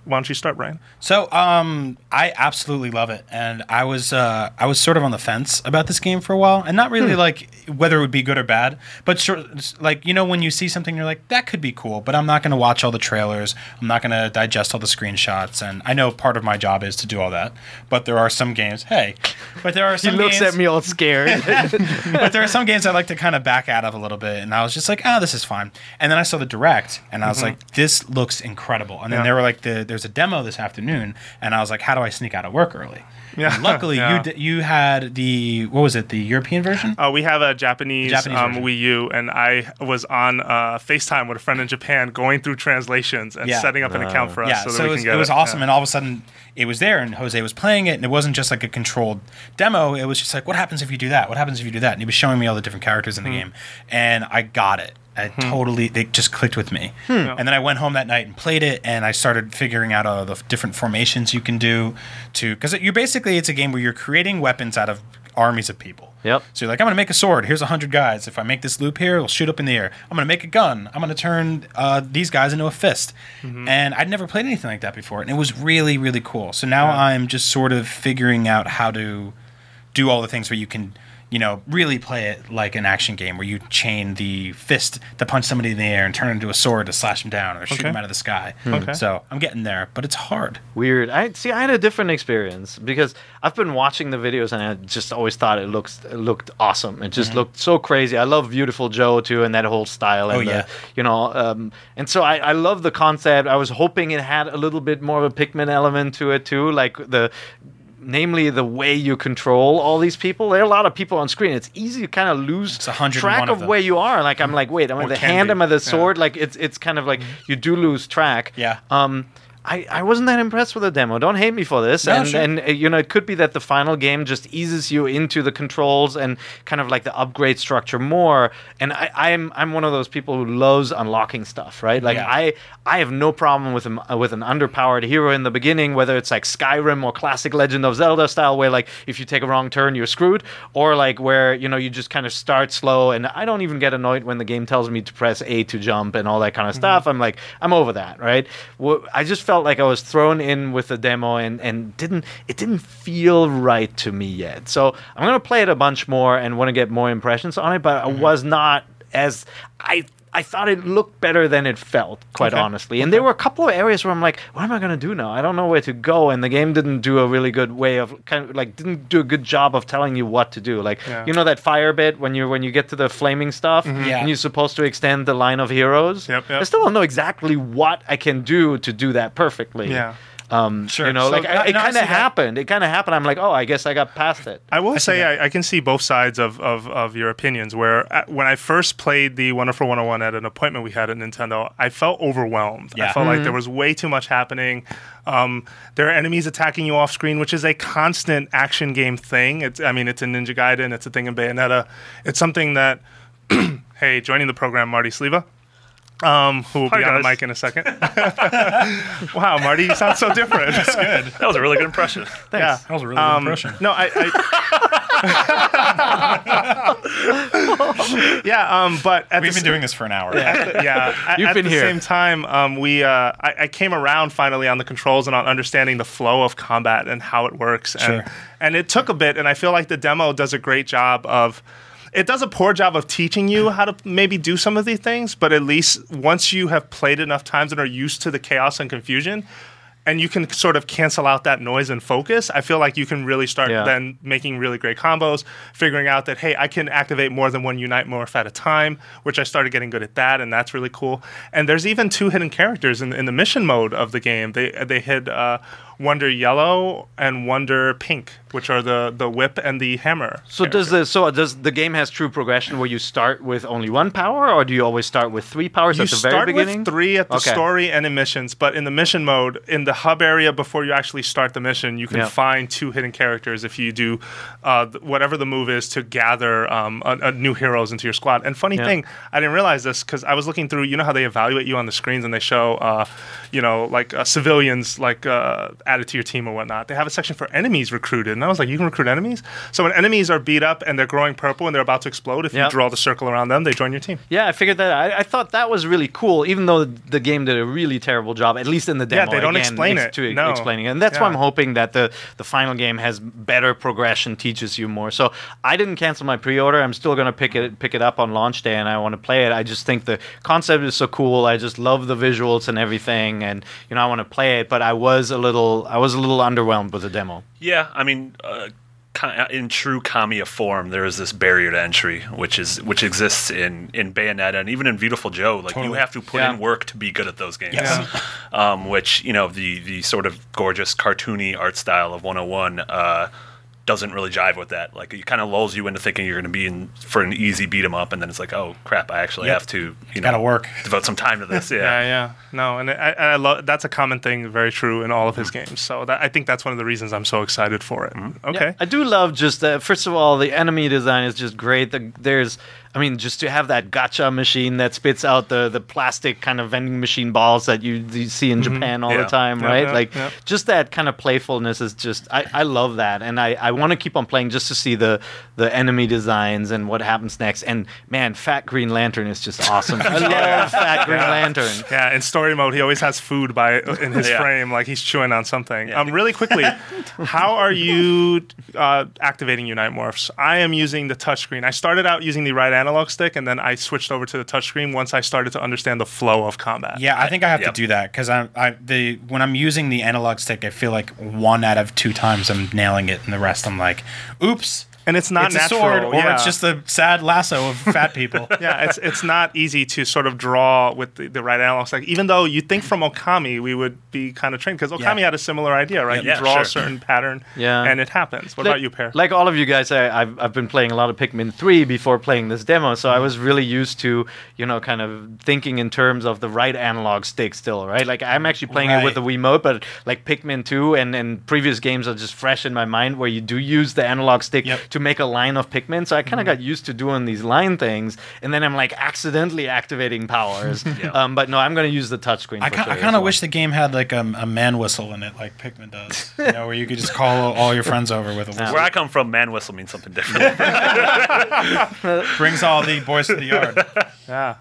Why don't you start, Brian? So I absolutely love it, and I was sort of on the fence about this game for a while, and not really like whether it would be good or bad, but sure, like, you know, when you see something, you're like, that could be cool, but I'm not going to watch all the trailers, I'm not going to digest all the screenshots, and I know part of my job is to do all that, but there are some games. Hey, but there are some. He looks at me all scared. But there are some games I like to kind of back out of a little bit, and I was just like, this is fine. And then I saw the Direct, and I was like, this looks incredible. And then there were like there's a demo this afternoon, and I was like, how do I sneak out of work early? Yeah. And luckily, you had the European version? We have a Japanese Wii U, and I was on FaceTime with a friend in Japan going through translations and setting up an account for us so that we can get it. It was awesome, and all of a sudden, it was there, and Jose was playing it, and it wasn't just like a controlled demo. It was just like, what happens if you do that? What happens if you do that? And he was showing me all the different characters in the game, and I got it. They just clicked with me. And then I went home that night and played it, and I started figuring out all the different formations you can do because it's a game where you're creating weapons out of armies of people. Yep. So you're like, I'm going to make a sword. Here's 100 guys. If I make this loop here, it'll shoot up in the air. I'm going to make a gun. I'm going to turn these guys into a fist. And I'd never played anything like that before, and it was really, really cool. So now I'm just sort of figuring out how to do all the things where you can you know, really play it like an action game where you chain the fist to punch somebody in the air and turn it into a sword to slash them down or shoot them out of the sky. Okay. So I'm getting there, but it's hard. Weird. I had a different experience because I've been watching the videos and I just always thought it looked awesome. It just looked so crazy. I love Beautiful Joe too and that whole style. And and so I love the concept. I was hoping it had a little bit more of a Pikmin element to it too, like namely the way you control all these people. There are a lot of people on screen. It's easy to kind of lose track of where you are. Like, I'm like, wait, am I the hand? Am I the sword? Yeah. Like, it's kind of like you do lose track. Yeah. I wasn't that impressed with the demo. Don't hate me for this. No, it could be that the final game just eases you into the controls and kind of like the upgrade structure more. And I'm one of those people who loves unlocking stuff, right? Like I have no problem with an underpowered hero in the beginning, whether it's like Skyrim or classic Legend of Zelda style, where like if you take a wrong turn, you're screwed, or like where you just kind of start slow. And I don't even get annoyed when the game tells me to press A to jump and all that kind of stuff. I'm like, I'm over that, right? I just felt like I was thrown in with the demo and it didn't feel right to me yet. So I'm going to play it a bunch more and want to get more impressions on it, but I was not as... I thought it looked better than it felt, quite honestly. And there were a couple of areas where I'm like, what am I going to do now? I don't know where to go. And the game didn't do a really good way of didn't do a good job of telling you what to do. Like, you know that fire bit when you get to the flaming stuff and you're supposed to extend the line of heroes? Yep. I still don't know exactly what I can do to do that perfectly. Yeah. It kind of happened. I'm like, oh, I guess I got past it. I will say I can see both sides of your opinions, where when I first played the Wonderful 101 at an appointment we had at Nintendo, I felt overwhelmed. Yeah. I felt like there was way too much happening. There are enemies attacking you off screen, which is a constant action game thing. It's in Ninja Gaiden. It's a thing in Bayonetta. It's something that, hey, joining the program, Marty Sleva. Who will be on the mic in a second. Wow, Marty, you sound so different. That's good. That was a really good impression. Thanks. Yeah. That was a really good impression. No, I but we've been doing this for an hour. At the same time, I came around finally on the controls and on understanding the flow of combat and how it works. And it took a bit, and I feel like the demo does a great job of... It does a poor job of teaching you how to maybe do some of these things, but at least once you have played enough times and are used to the chaos and confusion, and you can sort of cancel out that noise and focus, I feel like you can really start then making really great combos, figuring out that, hey, I can activate more than one Unite Morph at a time, which I started getting good at that, and that's really cool. And there's even two hidden characters in the mission mode of the game. They hid Wonder Yellow and Wonder Pink, which are the whip and the hammer. So does the game has true progression where you start with only one power, or do you always start with three powers at the very beginning? You start with three at the story and in missions, but in the mission mode, in the hub area before you actually start the mission, you can find two hidden characters if you do whatever the move is to gather new heroes into your squad. And funny thing, I didn't realize this because I was looking through, you know how they evaluate you on the screens and they show, civilians, added to your team or whatnot. They have a section for enemies recruited. And I was like, you can recruit enemies? So when enemies are beat up and they're growing purple and they're about to explode, if you draw the circle around them, they join your team. Yeah, I figured that. I thought that was really cool, even though the game did a really terrible job, at least in the demo. Yeah, they don't explain it. Explaining it. And that's why I'm hoping that the final game has better progression, teaches you more. So I didn't cancel my pre-order. I'm still going to pick it up on launch day, and I want to play it. I just think the concept is so cool. I just love the visuals and everything, and I want to play it, but I was a little underwhelmed with the demo. Yeah, I mean, in true Kamiya form, there is this barrier to entry, which exists in Bayonetta and even in Beautiful Joe. Like you have to put in work to be good at those games. Yeah. Which the sort of gorgeous cartoony art style of 101 doesn't really jive with that. Like it kind of lulls you into thinking you're going to be in for an easy beat 'em up, and then it's like, oh crap, I actually have to devote some time to this. Yeah, No, and I love that's a common thing, very true in all of his games. So I think that's one of the reasons I'm so excited for it. Mm-hmm. Okay, I do love just that. First of all, the enemy design is just great. Just to have that gacha machine that spits out the plastic kind of vending machine balls that you see in Japan all the time, right? Just that kind of playfulness is just I love that, and I want to keep on playing just to see the enemy designs and what happens next. And man, Fat Green Lantern is just awesome. I love Fat Green Lantern. Yeah, in story mode, he always has food in his frame, like he's chewing on something. Yeah. Really quickly, how are you activating Unite Morphs? I am using the touchscreen. I started out using the right analog stick, and then I switched over to the touchscreen once I started to understand the flow of combat. Yeah, I think I have to do that, because when I'm using the analog stick, I feel like 1 out of 2 times I'm nailing it, and the rest I'm like, oops. And it's not natural. A sword, or it's just the sad lasso of fat people. Yeah, it's not easy to sort of draw with the right analog stick. Even though you'd think from Okami we would be kind of trained, because Okami had a similar idea, right? Yeah, you draw a certain pattern, and it happens. What about you, Pierre? Like all of you guys, I've been playing a lot of Pikmin 3 before playing this demo, so I was really used to, kind of thinking in terms of the right analog stick still, right? Like I'm actually playing it with the Wiimote, but like Pikmin 2 and previous games are just fresh in my mind where you do use the analog stick to make a line of Pikmin, so I kind of got used to doing these line things, and then I'm like accidentally activating powers. But no, I'm going to use the touchscreen. I kind of wish the game had like a man whistle in it, like Pikmin does, where you could just call all your friends over with a whistle. Where I come from, man whistle means something different. Brings all the boys to the yard. Yeah.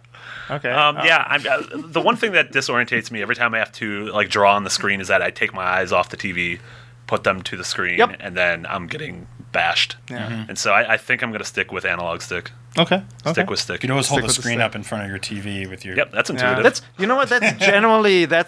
Okay. The one thing that disorientates me every time I have to like draw on the screen is that I take my eyes off the TV, put them to the screen, and then I'm getting bashed. Yeah. Mm-hmm. And so I think I'm going to stick with analog stick. Okay. Stick with stick. You can always hold the screen up in front of your TV with your... Yep, that's intuitive. That's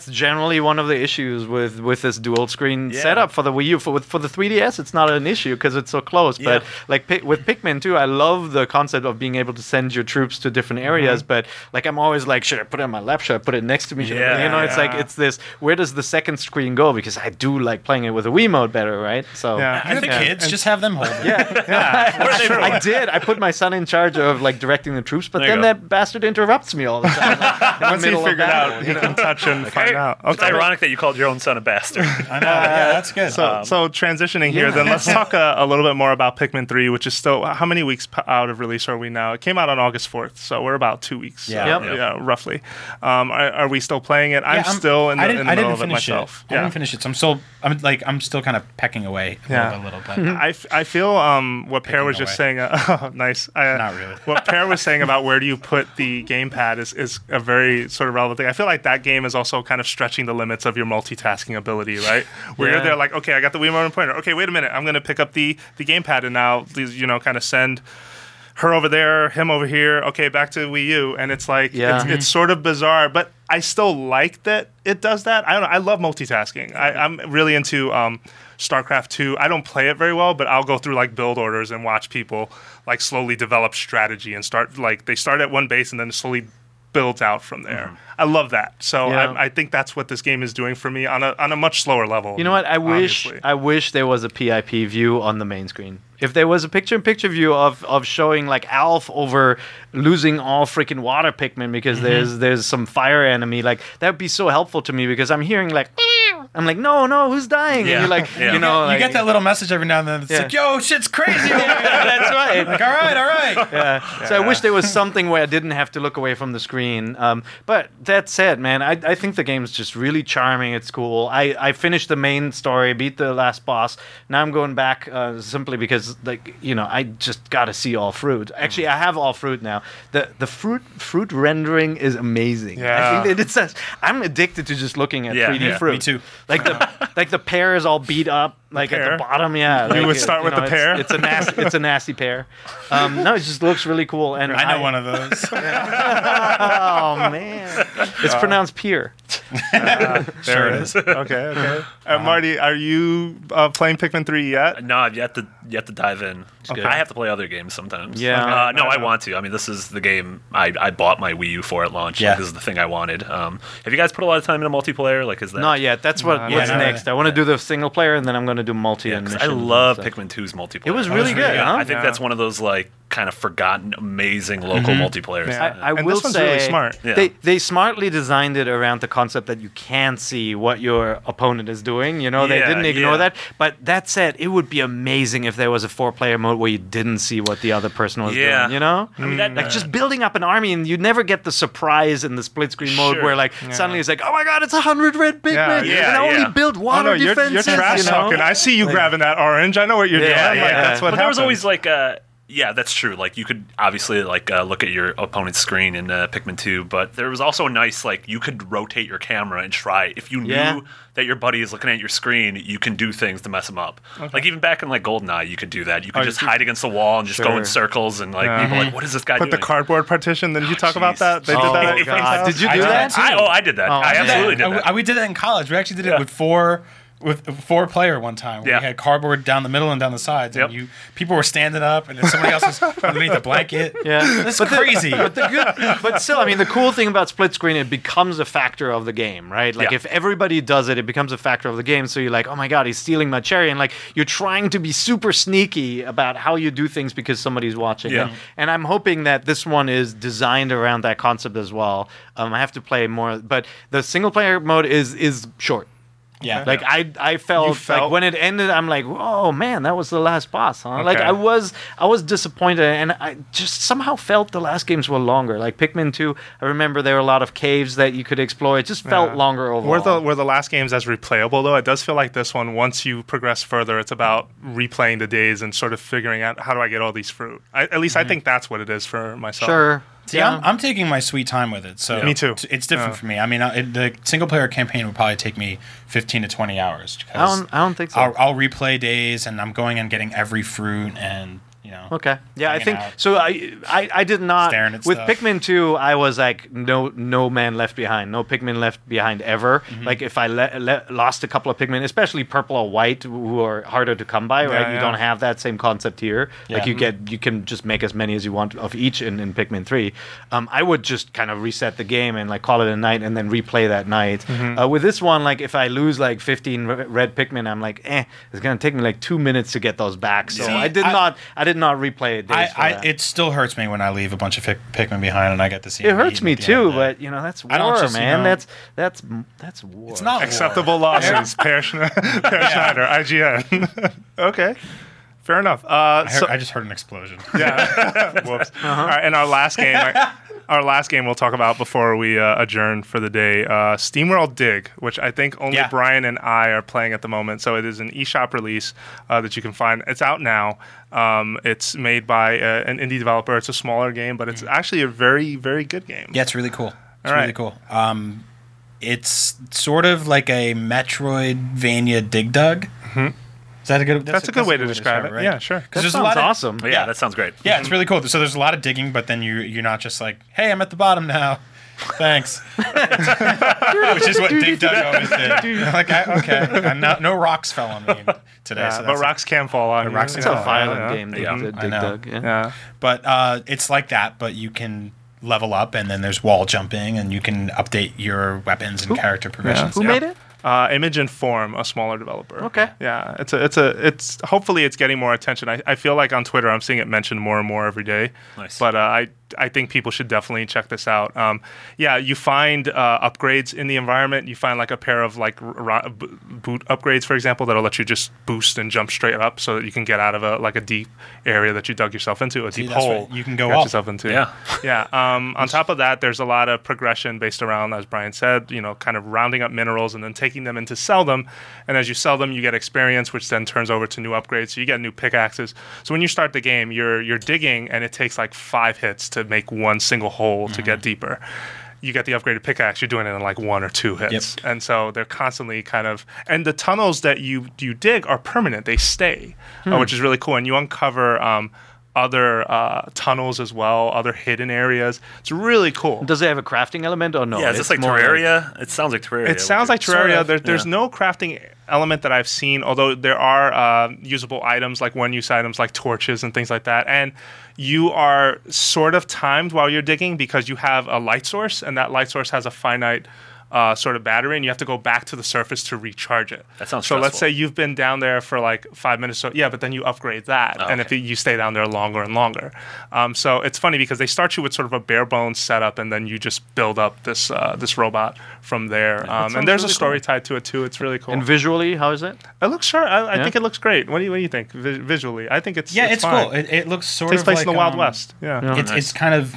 generally one of the issues with this dual screen setup for the Wii U. For the 3DS, it's not an issue because it's so close. But like with Pikmin 2, I love the concept of being able to send your troops to different areas. But like I'm always like, should I put it on my lap? Should I put it next to me? It's like it's this. Where does the second screen go? Because I do like playing it with a Wiimote better, right? So I think kids just have them hold it. I did. I put my son in charge of like directing the troops, but then that bastard interrupts me all the time. Like, once he figured out, he can touch and find out. Okay. It's ironic that you called your own son a bastard. I know. Yeah, that's good. So transitioning here, then let's talk a little bit more about Pikmin 3, which is still how many weeks out of release are we now? It came out on August 4th, so we're about 2 weeks. Roughly. Are we still playing it? I'm still in the middle of it myself. I didn't finish it, so I'm still kind of pecking away a little bit. I feel what Pierre was just saying. Nice. Not really. What Per was saying about where do you put the gamepad is a very sort of relevant thing. I feel like that game is also kind of stretching the limits of your multitasking ability, right? Where you're there like, okay, I got the Wiimote and pointer. Okay, wait a minute. I'm going to pick up the gamepad and now, kind of send her over there, him over here. Okay, back to Wii U. And it's like, it's sort of bizarre, but I still like that it does that. I don't know. I love multitasking. I'm really into StarCraft 2. I don't play it very well, but I'll go through like build orders and watch people like slowly develop strategy and start like they start at one base and then slowly build out from there. Mm-hmm. I love that. So I think that's what this game is doing for me on a much slower level. You know what? I wish there was a PIP view on the main screen. If there was a picture-in-picture view of showing like Alf over losing all freaking water Pikmin because there's some fire enemy, like that would be so helpful to me because I'm hearing like I'm like no who's dying and you're like you get that little message every now and then it's like yo shit's crazy. That's right. Like all right. Yeah. So I wish there was something where I didn't have to look away from the screen. But that said, man, I think the game's just really charming. It's cool. I finished the main story, beat the last boss. Now I'm going back simply because. Like I just gotta see all fruit. Actually, I have all fruit now. The fruit rendering is amazing. Yeah. I think it's I'm addicted to just looking at 3D fruit. Me too. Like the pear is all beat up. Like at the bottom, You would start with the pear. It's a nasty pear. No, it just looks really cool. And I know one of those. Oh man, it's pronounced pear. There it is. Okay. Marty, are you playing Pikmin 3 yet? No, I've yet to dive in. Okay. I have to play other games sometimes. Yeah. Okay. I want to. I mean, this is the game I bought my Wii U for at launch. Yeah. Like, this is the thing I wanted. Have you guys put a lot of time into multiplayer? Like, is that not yet? That's what's next. I want to do the single player, and then I'm going to do multi and mission. I love Pikmin 2's multiplayer. It was really good. Huh? I think that's one of those like kind of forgotten amazing local multiplayers. Yeah. I will say really smart. Yeah. They smartly designed it around the concept that you can see what your opponent is doing. You know, they didn't ignore that. But that said, it would be amazing if there was a four-player mode where you didn't see what the other person was doing, you know? I mean, that, like, just building up an army, and you never get the surprise in the split-screen mode where, like, suddenly it's like, oh, my God, it's 100 red Pikmin, and I only built water defenses. You're trash talking. You know? I see you grabbing that orange. I know what you're doing. Yeah. Like, that's what happened. There was always, like, a... Yeah, that's true. Like, you could obviously, like, look at your opponent's screen in Pikmin 2, but there was also a nice, like, you could rotate your camera and try. If you knew that your buddy is looking at your screen, you can do things to mess him up. Okay. Like, even back in, like, GoldenEye, you could do that. You could just hide against the wall and just go in circles and, like, people are like, what is this guy doing? Put the cardboard partition, then about that? They did that? Did you do that? I did that. I absolutely did that. We did that in college. We actually did it with four player one time. We had cardboard down the middle and down the sides, and people were standing up, and then somebody else was underneath the blanket. Yeah, that's crazy. But still, I mean, the cool thing about split screen, it becomes a factor of the game, right? Like if everybody does it, it becomes a factor of the game. So you're like, oh my God, he's stealing my cherry, and like you're trying to be super sneaky about how you do things because somebody's watching. Yeah. And I'm hoping that this one is designed around that concept as well. I have to play more, but the single player mode is short. Yeah, like I felt like when it ended, I'm like, oh man, that was the last boss, huh? Okay. Like I was disappointed, and I just somehow felt the last games were longer. Like Pikmin 2, I remember there were a lot of caves that you could explore. It just felt longer overall. Were the last games as replayable though? It does feel like this one, once you progress further, it's about replaying the days and sort of figuring out how do I get all these fruit. I think that's what it is for myself. Sure. See, yeah. I'm taking my sweet time with it. So me too. It's different for me. I mean, the single-player campaign would probably take me 15 to 20 hours. I don't think so. I'll replay days, and I'm going and getting every fruit and... You know, okay. Yeah, I think so. I did not with stuff. Pikmin 2. I was like, no man left behind, no Pikmin left behind ever. Mm-hmm. Like if I lost a couple of Pikmin, especially purple or white, who are harder to come by, right? You don't have that same concept here. Yeah. Like you can just make as many as you want of each in Pikmin 3. I would just kind of reset the game and like call it a night and then replay that night. Mm-hmm. With this one, like if I lose like 15 red Pikmin, I'm like, it's gonna take me like 2 minutes to get those back. So I did not replay it. It still hurts me when I leave a bunch of Pikmin behind and I get to see it. It hurts me too, but you know that's war, man. That's war. It's not acceptable losses, Pierre Schneider, IGN. Okay, fair enough. I just heard an explosion. Yeah. Whoops. Uh-huh. All right, and our last game. Our last game we'll talk about before we adjourn for the day, SteamWorld Dig, which I think only Brian and I are playing at the moment. So it is an eShop release that you can find. It's out now. It's made by an indie developer. It's a smaller game, but it's actually a very, very good game. Yeah, it's really cool. It's really cool. It's sort of like a Metroidvania Dig Dug. Mm-hmm. That's a good way to describe it. Right? Yeah, sure. That sounds awesome. Yeah, that sounds great. Yeah, it's really cool. So there's a lot of digging, but then you're not just like, hey, I'm at the bottom now. Thanks. Which is what Dig Dug always did. Like, no rocks fell on me today. Yeah, so but rocks can fall on you. Rocks it's a violent game. Dig Dug. Yeah. But it's like that, but you can level up, and then there's wall jumping, and you can update your weapons and character progressions. Who made it? Image and Form, a smaller developer. Okay. Yeah, it's hopefully it's getting more attention. I feel like on Twitter I'm seeing it mentioned more and more every day. Nice. But I think people should definitely check this out. You find upgrades in the environment. You find like a pair of like boot upgrades, for example, that'll let you just boost and jump straight up, so that you can get out of a deep area that you dug yourself into, deep hole. Right. You can go up yourself into. Yeah. Yeah. On top of that, there's a lot of progression based around, as Brian said, you know, kind of rounding up minerals and then taking them in to sell them, and as you sell them you get experience, which then turns over to new upgrades, so you get new pickaxes. So when you start the game, you're digging, and it takes like 5 hits to make one single hole to get deeper. You get the upgraded pickaxe, you're doing it in like 1 or 2 hits. Yep. And so they're constantly kind of... And the tunnels that you dig are permanent. They stay, which is really cool. And you uncover... other tunnels as well, other hidden areas. It's really cool. Does it have a crafting element or no? Yeah, is this like Terraria? It sounds like Terraria. It sounds like Terraria. There's no crafting element that I've seen, although there are usable items, like one-use items like torches and things like that. And you are sort of timed while you're digging because you have a light source, and that light source has a finite sort of battery, and you have to go back to the surface to recharge it. That sounds stressful. So let's say you've been down there for like 5 minutes. So yeah, but then you upgrade that, and if you stay down there longer and longer. So it's funny because they start you with sort of a bare bones setup, and then you just build up this this robot from there. And there's really a story tied to it too. It's really cool. And visually, how is it? It looks I think it looks great. What do you think visually? I think it's fine. Cool. It looks sort of takes place like, in the Wild West. Yeah, yeah. It's kind of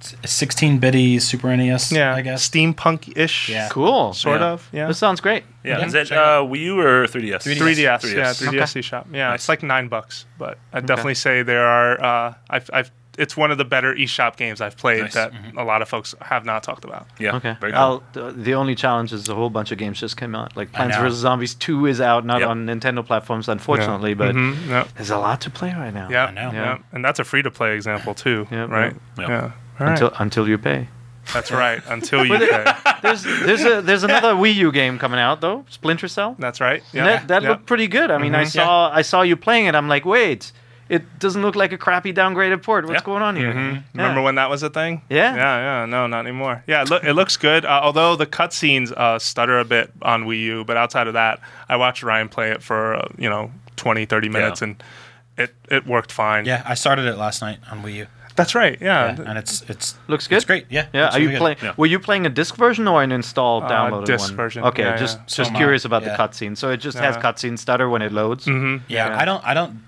16-bitty Super NES, I guess. Steampunk-ish. Yeah. Cool. Sort of. Yeah. This sounds great. Yeah. Is it Wii U or 3DS? 3DS. 3DS. Yeah, 3DS eShop. Yeah, nice. It's like $9, but I'd definitely say there are... it's one of the better eShop games I've played that a lot of folks have not talked about. Yeah. Okay. Very cool. The only challenge is a whole bunch of games just came out. Like Plants vs. Zombies 2 is out, not on Nintendo platforms, unfortunately, but there's a lot to play right now. Yeah, I know. Yeah. And that's a free-to-play example, too, right? Yeah. Right. Until you pay. That's right. Until you pay. There's another Wii U game coming out though, Splinter Cell. That's right. Yeah. That looked pretty good. I mean, I saw you playing it. I'm like, wait, it doesn't look like a crappy downgraded port. What's going on here? Mm-hmm. Yeah. Remember when that was a thing? Yeah. Yeah. No, not anymore. Yeah. It looks good. Although the cutscenes stutter a bit on Wii U, but outside of that, I watched Ryan play it for 20-30 minutes, and it worked fine. Yeah, I started it last night on Wii U. That's right. Yeah. And it's looks good. It's great. Yeah. Yeah. Are you playing? Yeah. Were you playing a disc version or an installed downloaded disc one? Version. Okay. Yeah, just curious about the cutscene. So it just has cutscene stutter when it loads. Mm-hmm. Yeah, yeah. I don't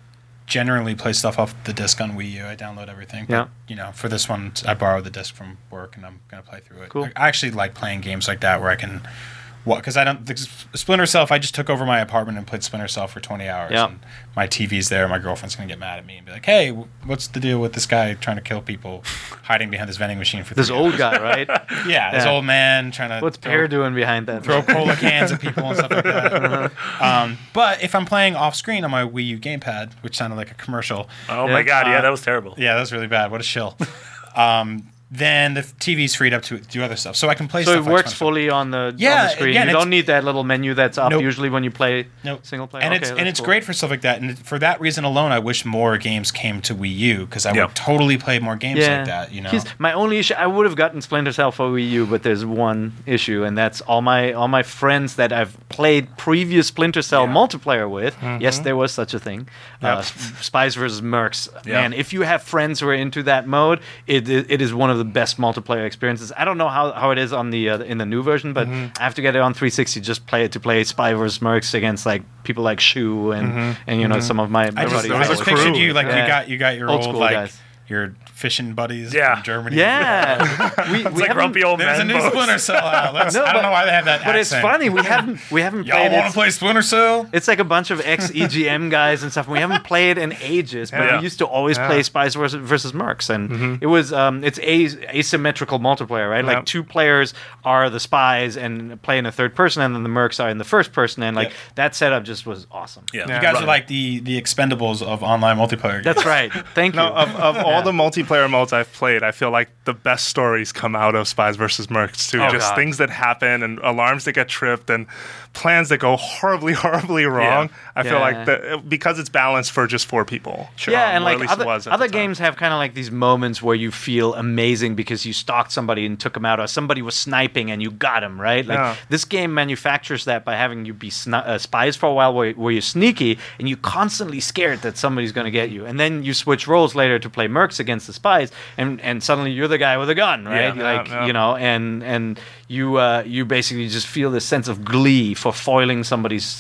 generally play stuff off the disc on Wii U. I download everything. But, for this one, I borrowed the disc from work and I'm gonna play through it. Cool. I actually like playing games like that where I can. Because Splinter Cell, if I just took over my apartment and played Splinter Cell for 20 hours, and my TV's there, my girlfriend's going to get mad at me and be like, hey, what's the deal with this guy trying to kill people hiding behind this vending machine for 3 hours? This old guy, right? Yeah, this old man trying to... What's Pear doing behind that? Throw cola cans at people and stuff like that. Uh-huh. But if I'm playing off-screen on my Wii U gamepad, which sounded like a commercial... Oh, my God, that was terrible. Yeah, that was really bad. What a shill. Then the TV's freed up to do other stuff. So I can play stuff. So it works fully on the screen. Again, you don't need that little menu that's up usually when you play single player. And it's great for stuff like that. And for that reason alone, I wish more games came to Wii U because I would totally play more games like that. You know, my only issue, I would have gotten Splinter Cell for Wii U, but there's one issue, and that's all my friends that I've played previous Splinter Cell multiplayer with. Mm-hmm. Yes, there was such a thing. Yep. Spies vs Mercs. Yeah. Man, if you have friends who are into that mode, it is one of the best multiplayer experiences. I don't know how it is on the in the new version, but I have to get it on 360 just to play Spies vs Mercs against like people like Shu and and some of my buddies. I just pictured you like you got your old like guys. Your fishing buddies from Germany. Yeah, we it's like grumpy old men. There's a new Splinter Cell out. I don't know why they have that. But accent. It's funny we haven't y'all played. Y'all want to play Splinter Cell? It's like a bunch of ex EGM guys and stuff. We haven't played in ages, but we used to always play Spies versus Mercs, and it was it's asymmetrical multiplayer, right? Yep. Like two players are the spies and play in a third person, and then the Mercs are in the first person, and like that setup just was awesome. Yeah, you guys are like the Expendables of online multiplayer games. That's right. Thank you. Of all the multiplayer modes I've played, I feel like the best stories come out of Spies vs. Mercs too. Things that happen and alarms that get tripped and plans that go horribly, horribly wrong. Yeah. I feel like because it's balanced for just four people. Sure. Yeah, and like other games have kind of like these moments where you feel amazing because you stalked somebody and took them out, or somebody was sniping and you got him, right? Like this game manufactures that by having you be spies for a while where you're sneaky and you're constantly scared that somebody's going to get you. And then you switch roles later to play Mercs against the spies, and suddenly you're the guy with a gun, right? You basically just feel this sense of glee for foiling somebody's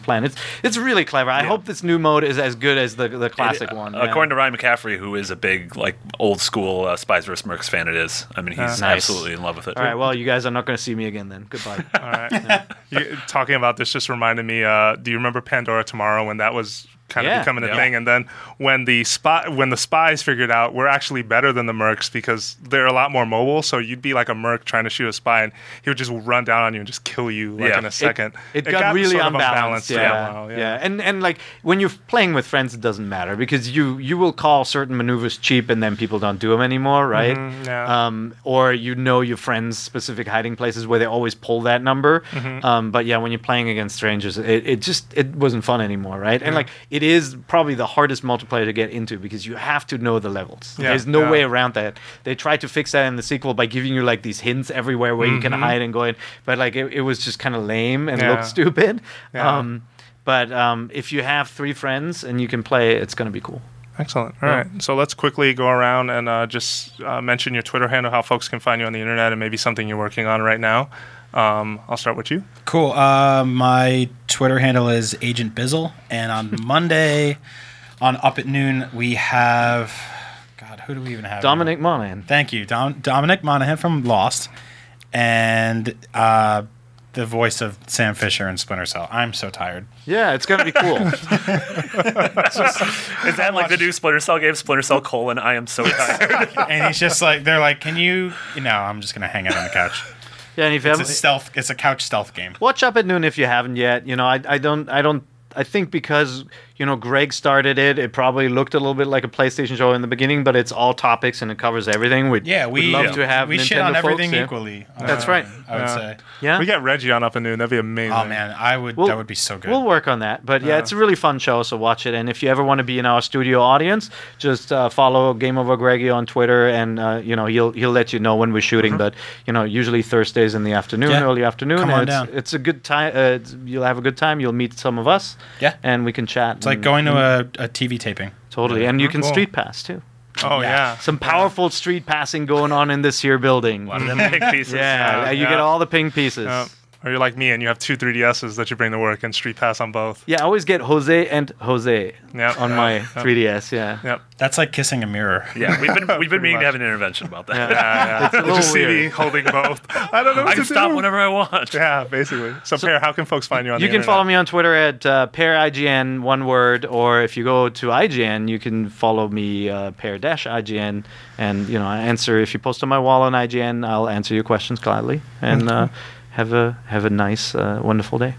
plan. It's really clever. I hope this new mode is as good as the classic one. According to Ryan McCaffrey, who is a big like old school Spies vs Mercs fan, it is. I mean, he's absolutely in love with it. All right, well, you guys are not going to see me again then. Goodbye. All right. Talking about this just reminded me. Do you remember Pandora Tomorrow when that was? Kind of becoming a thing, and then when the spies figured out we're actually better than the Mercs because they're a lot more mobile. So you'd be like a Merc trying to shoot a spy, and he would just run down on you and just kill you like in a second. It got really unbalanced. And like when you're playing with friends, it doesn't matter because you will call certain maneuvers cheap, and then people don't do them anymore, right? Mm-hmm, yeah. Or your friends' specific hiding places where they always pull that number. Mm-hmm. But when you're playing against strangers, it just wasn't fun anymore, right? And like it it is probably the hardest multiplayer to get into because you have to know the levels. Yeah, there's no way around that. They tried to fix that in the sequel by giving you like these hints everywhere where you can hide and go in, but like it was just kind of lame and looked stupid. Yeah. But if you have three friends and you can play, it's going to be cool. Excellent. All right. So let's quickly go around and just mention your Twitter handle, how folks can find you on the internet, and maybe something you're working on right now. I'll start with you. Cool. My Twitter handle is Agent Bizzle, and on Monday, on Up at Noon, we have who do we even have? Dominic Monaghan. Thank you, Dominic Monaghan from Lost, and the voice of Sam Fisher in Splinter Cell. I'm so tired. Yeah, it's gonna be cool. Is that like the new Splinter Cell game? Splinter Cell : I am so tired. And he's just like, they're like, can you? No, I'm just gonna hang out on the couch. Yeah, and if it's it's a couch stealth game. Watch Up at Noon if you haven't yet. You know, I think because, you know, Greg started it, it probably looked a little bit like a PlayStation show in the beginning, but it's all topics and it covers everything. We'd love to have Nintendo folks. We shit on everything equally. That's right. I would say. Yeah. We got Reggie on Up at Noon. That'd be amazing. Oh, man. That would be so good. We'll work on that. But, yeah, it's a really fun show, so watch it. And if you ever want to be in our studio audience, just follow Game Over Greggy on Twitter, and, you know, he'll let you know when we're shooting. Mm-hmm. But, you know, usually Thursdays in the afternoon, early afternoon. Come on down. It's a good time. You'll have a good time. You'll meet some of us. Yeah. And we can chat. It's like going to a TV taping. Totally. And you can street pass, too. Oh, yeah. Some powerful street passing going on in this here building. One of them ping pieces. Yeah, you get all the ping pieces. Yeah. Or you're like me and you have two 3DSs that you bring to work and street pass on both. Yeah, I always get Jose on my 3DS. Yeah. Yep. That's like kissing a mirror. Yeah, we've been meaning to have an intervention about that. Yeah. It's a little just weird. See me holding both. I don't know. I can stop whenever I want. Yeah, basically. So Per, how can folks find you on the internet? You can follow me on Twitter at PerIGN, one word, or if you go to IGN, you can follow me Per-IGN, and you know, I answer if you post on my wall on IGN, I'll answer your questions gladly. And have a nice, wonderful day.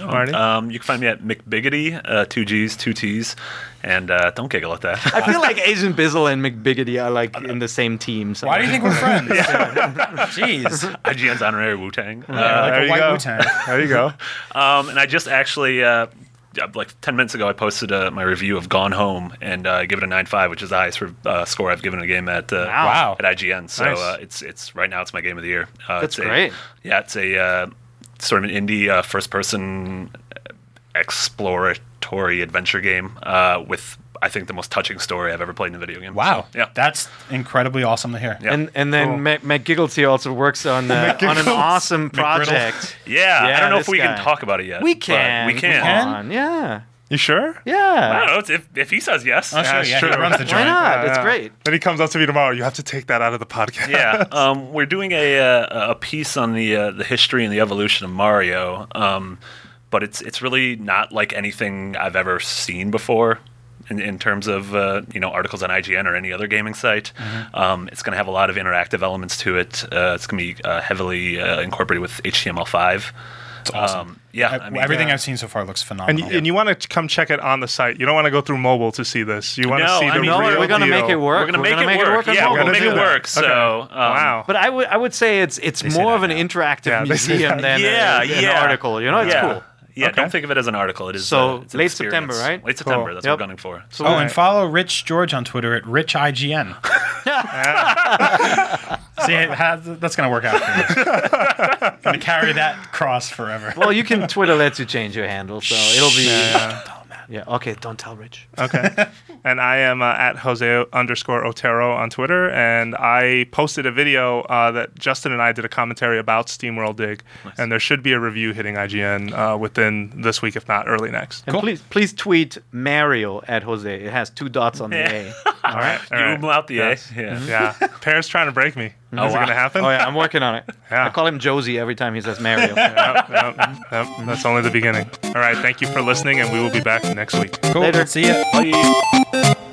Marty? You can find me at McBiggity, 2 G's, 2 T's, and don't giggle at that. I feel like Agent Bizzle and McBiggity are like in the same team. So why do you think we're friends? Jeez. IGN's honorary Wu-Tang. Like a white Wu-Tang. There you go. And I just actually... like 10 minutes ago I posted my review of Gone Home, and I give it a 9.5, which is the highest score I've given a game at IGN, so nice. It's right now it's my game of the year. That's great. It's a sort of an indie first person exploratory adventure game with I think the most touching story I've ever played in a video game. Wow. So, yeah. That's incredibly awesome to hear. Yeah. And then McGiggles here also works on an awesome project. Yeah. I don't know if we can talk about it yet. We can. Yeah. You sure? Yeah. I don't know. If he says yes. Oh, sure, yeah, true. He runs the joint. Why not? It's great. Then he comes up to me tomorrow. You have to take that out of the podcast. Yeah. We're doing a piece on the history and the evolution of Mario, but it's really not like anything I've ever seen before. In terms of articles on IGN or any other gaming site, it's going to have a lot of interactive elements to it. It's going to be heavily incorporated with HTML5. It's awesome. Everything I've seen so far looks phenomenal. And you want to come check it on the site. You don't want to go through mobile to see this. You want to see the real deal. We're going to make it work. We're going to make it work. Yeah, we're going to make it work. So, okay. Wow. But I would say it's more of an interactive museum than an article. You know, it's cool. Yeah, Don't think of it as an article. It is it's late September, right? Late September, cool. That's what we're gunning for. So and follow Rich George on Twitter at RichIGN. See, that's going to work out for you. Going to carry that cross forever. Well, you can Twitter lets you change your handle, so it'll be... Yeah, okay, don't tell Rich. Okay. And I am at Jose_Otero on Twitter, and I posted a video that Justin and I did a commentary about SteamWorld Dig, and there should be a review hitting IGN within this week, if not early next. And please tweet Mario at Jose. It has 2 dots on the A. All right. You out the A. Yeah. Pear's trying to break me. Oh, is it going to happen? Oh, yeah, I'm working on it. Yeah. I call him Josie every time he says Mario. Yep. That's only the beginning. All right, thank you for listening, and we will be back next week. Cool. Later. See ya. Bye.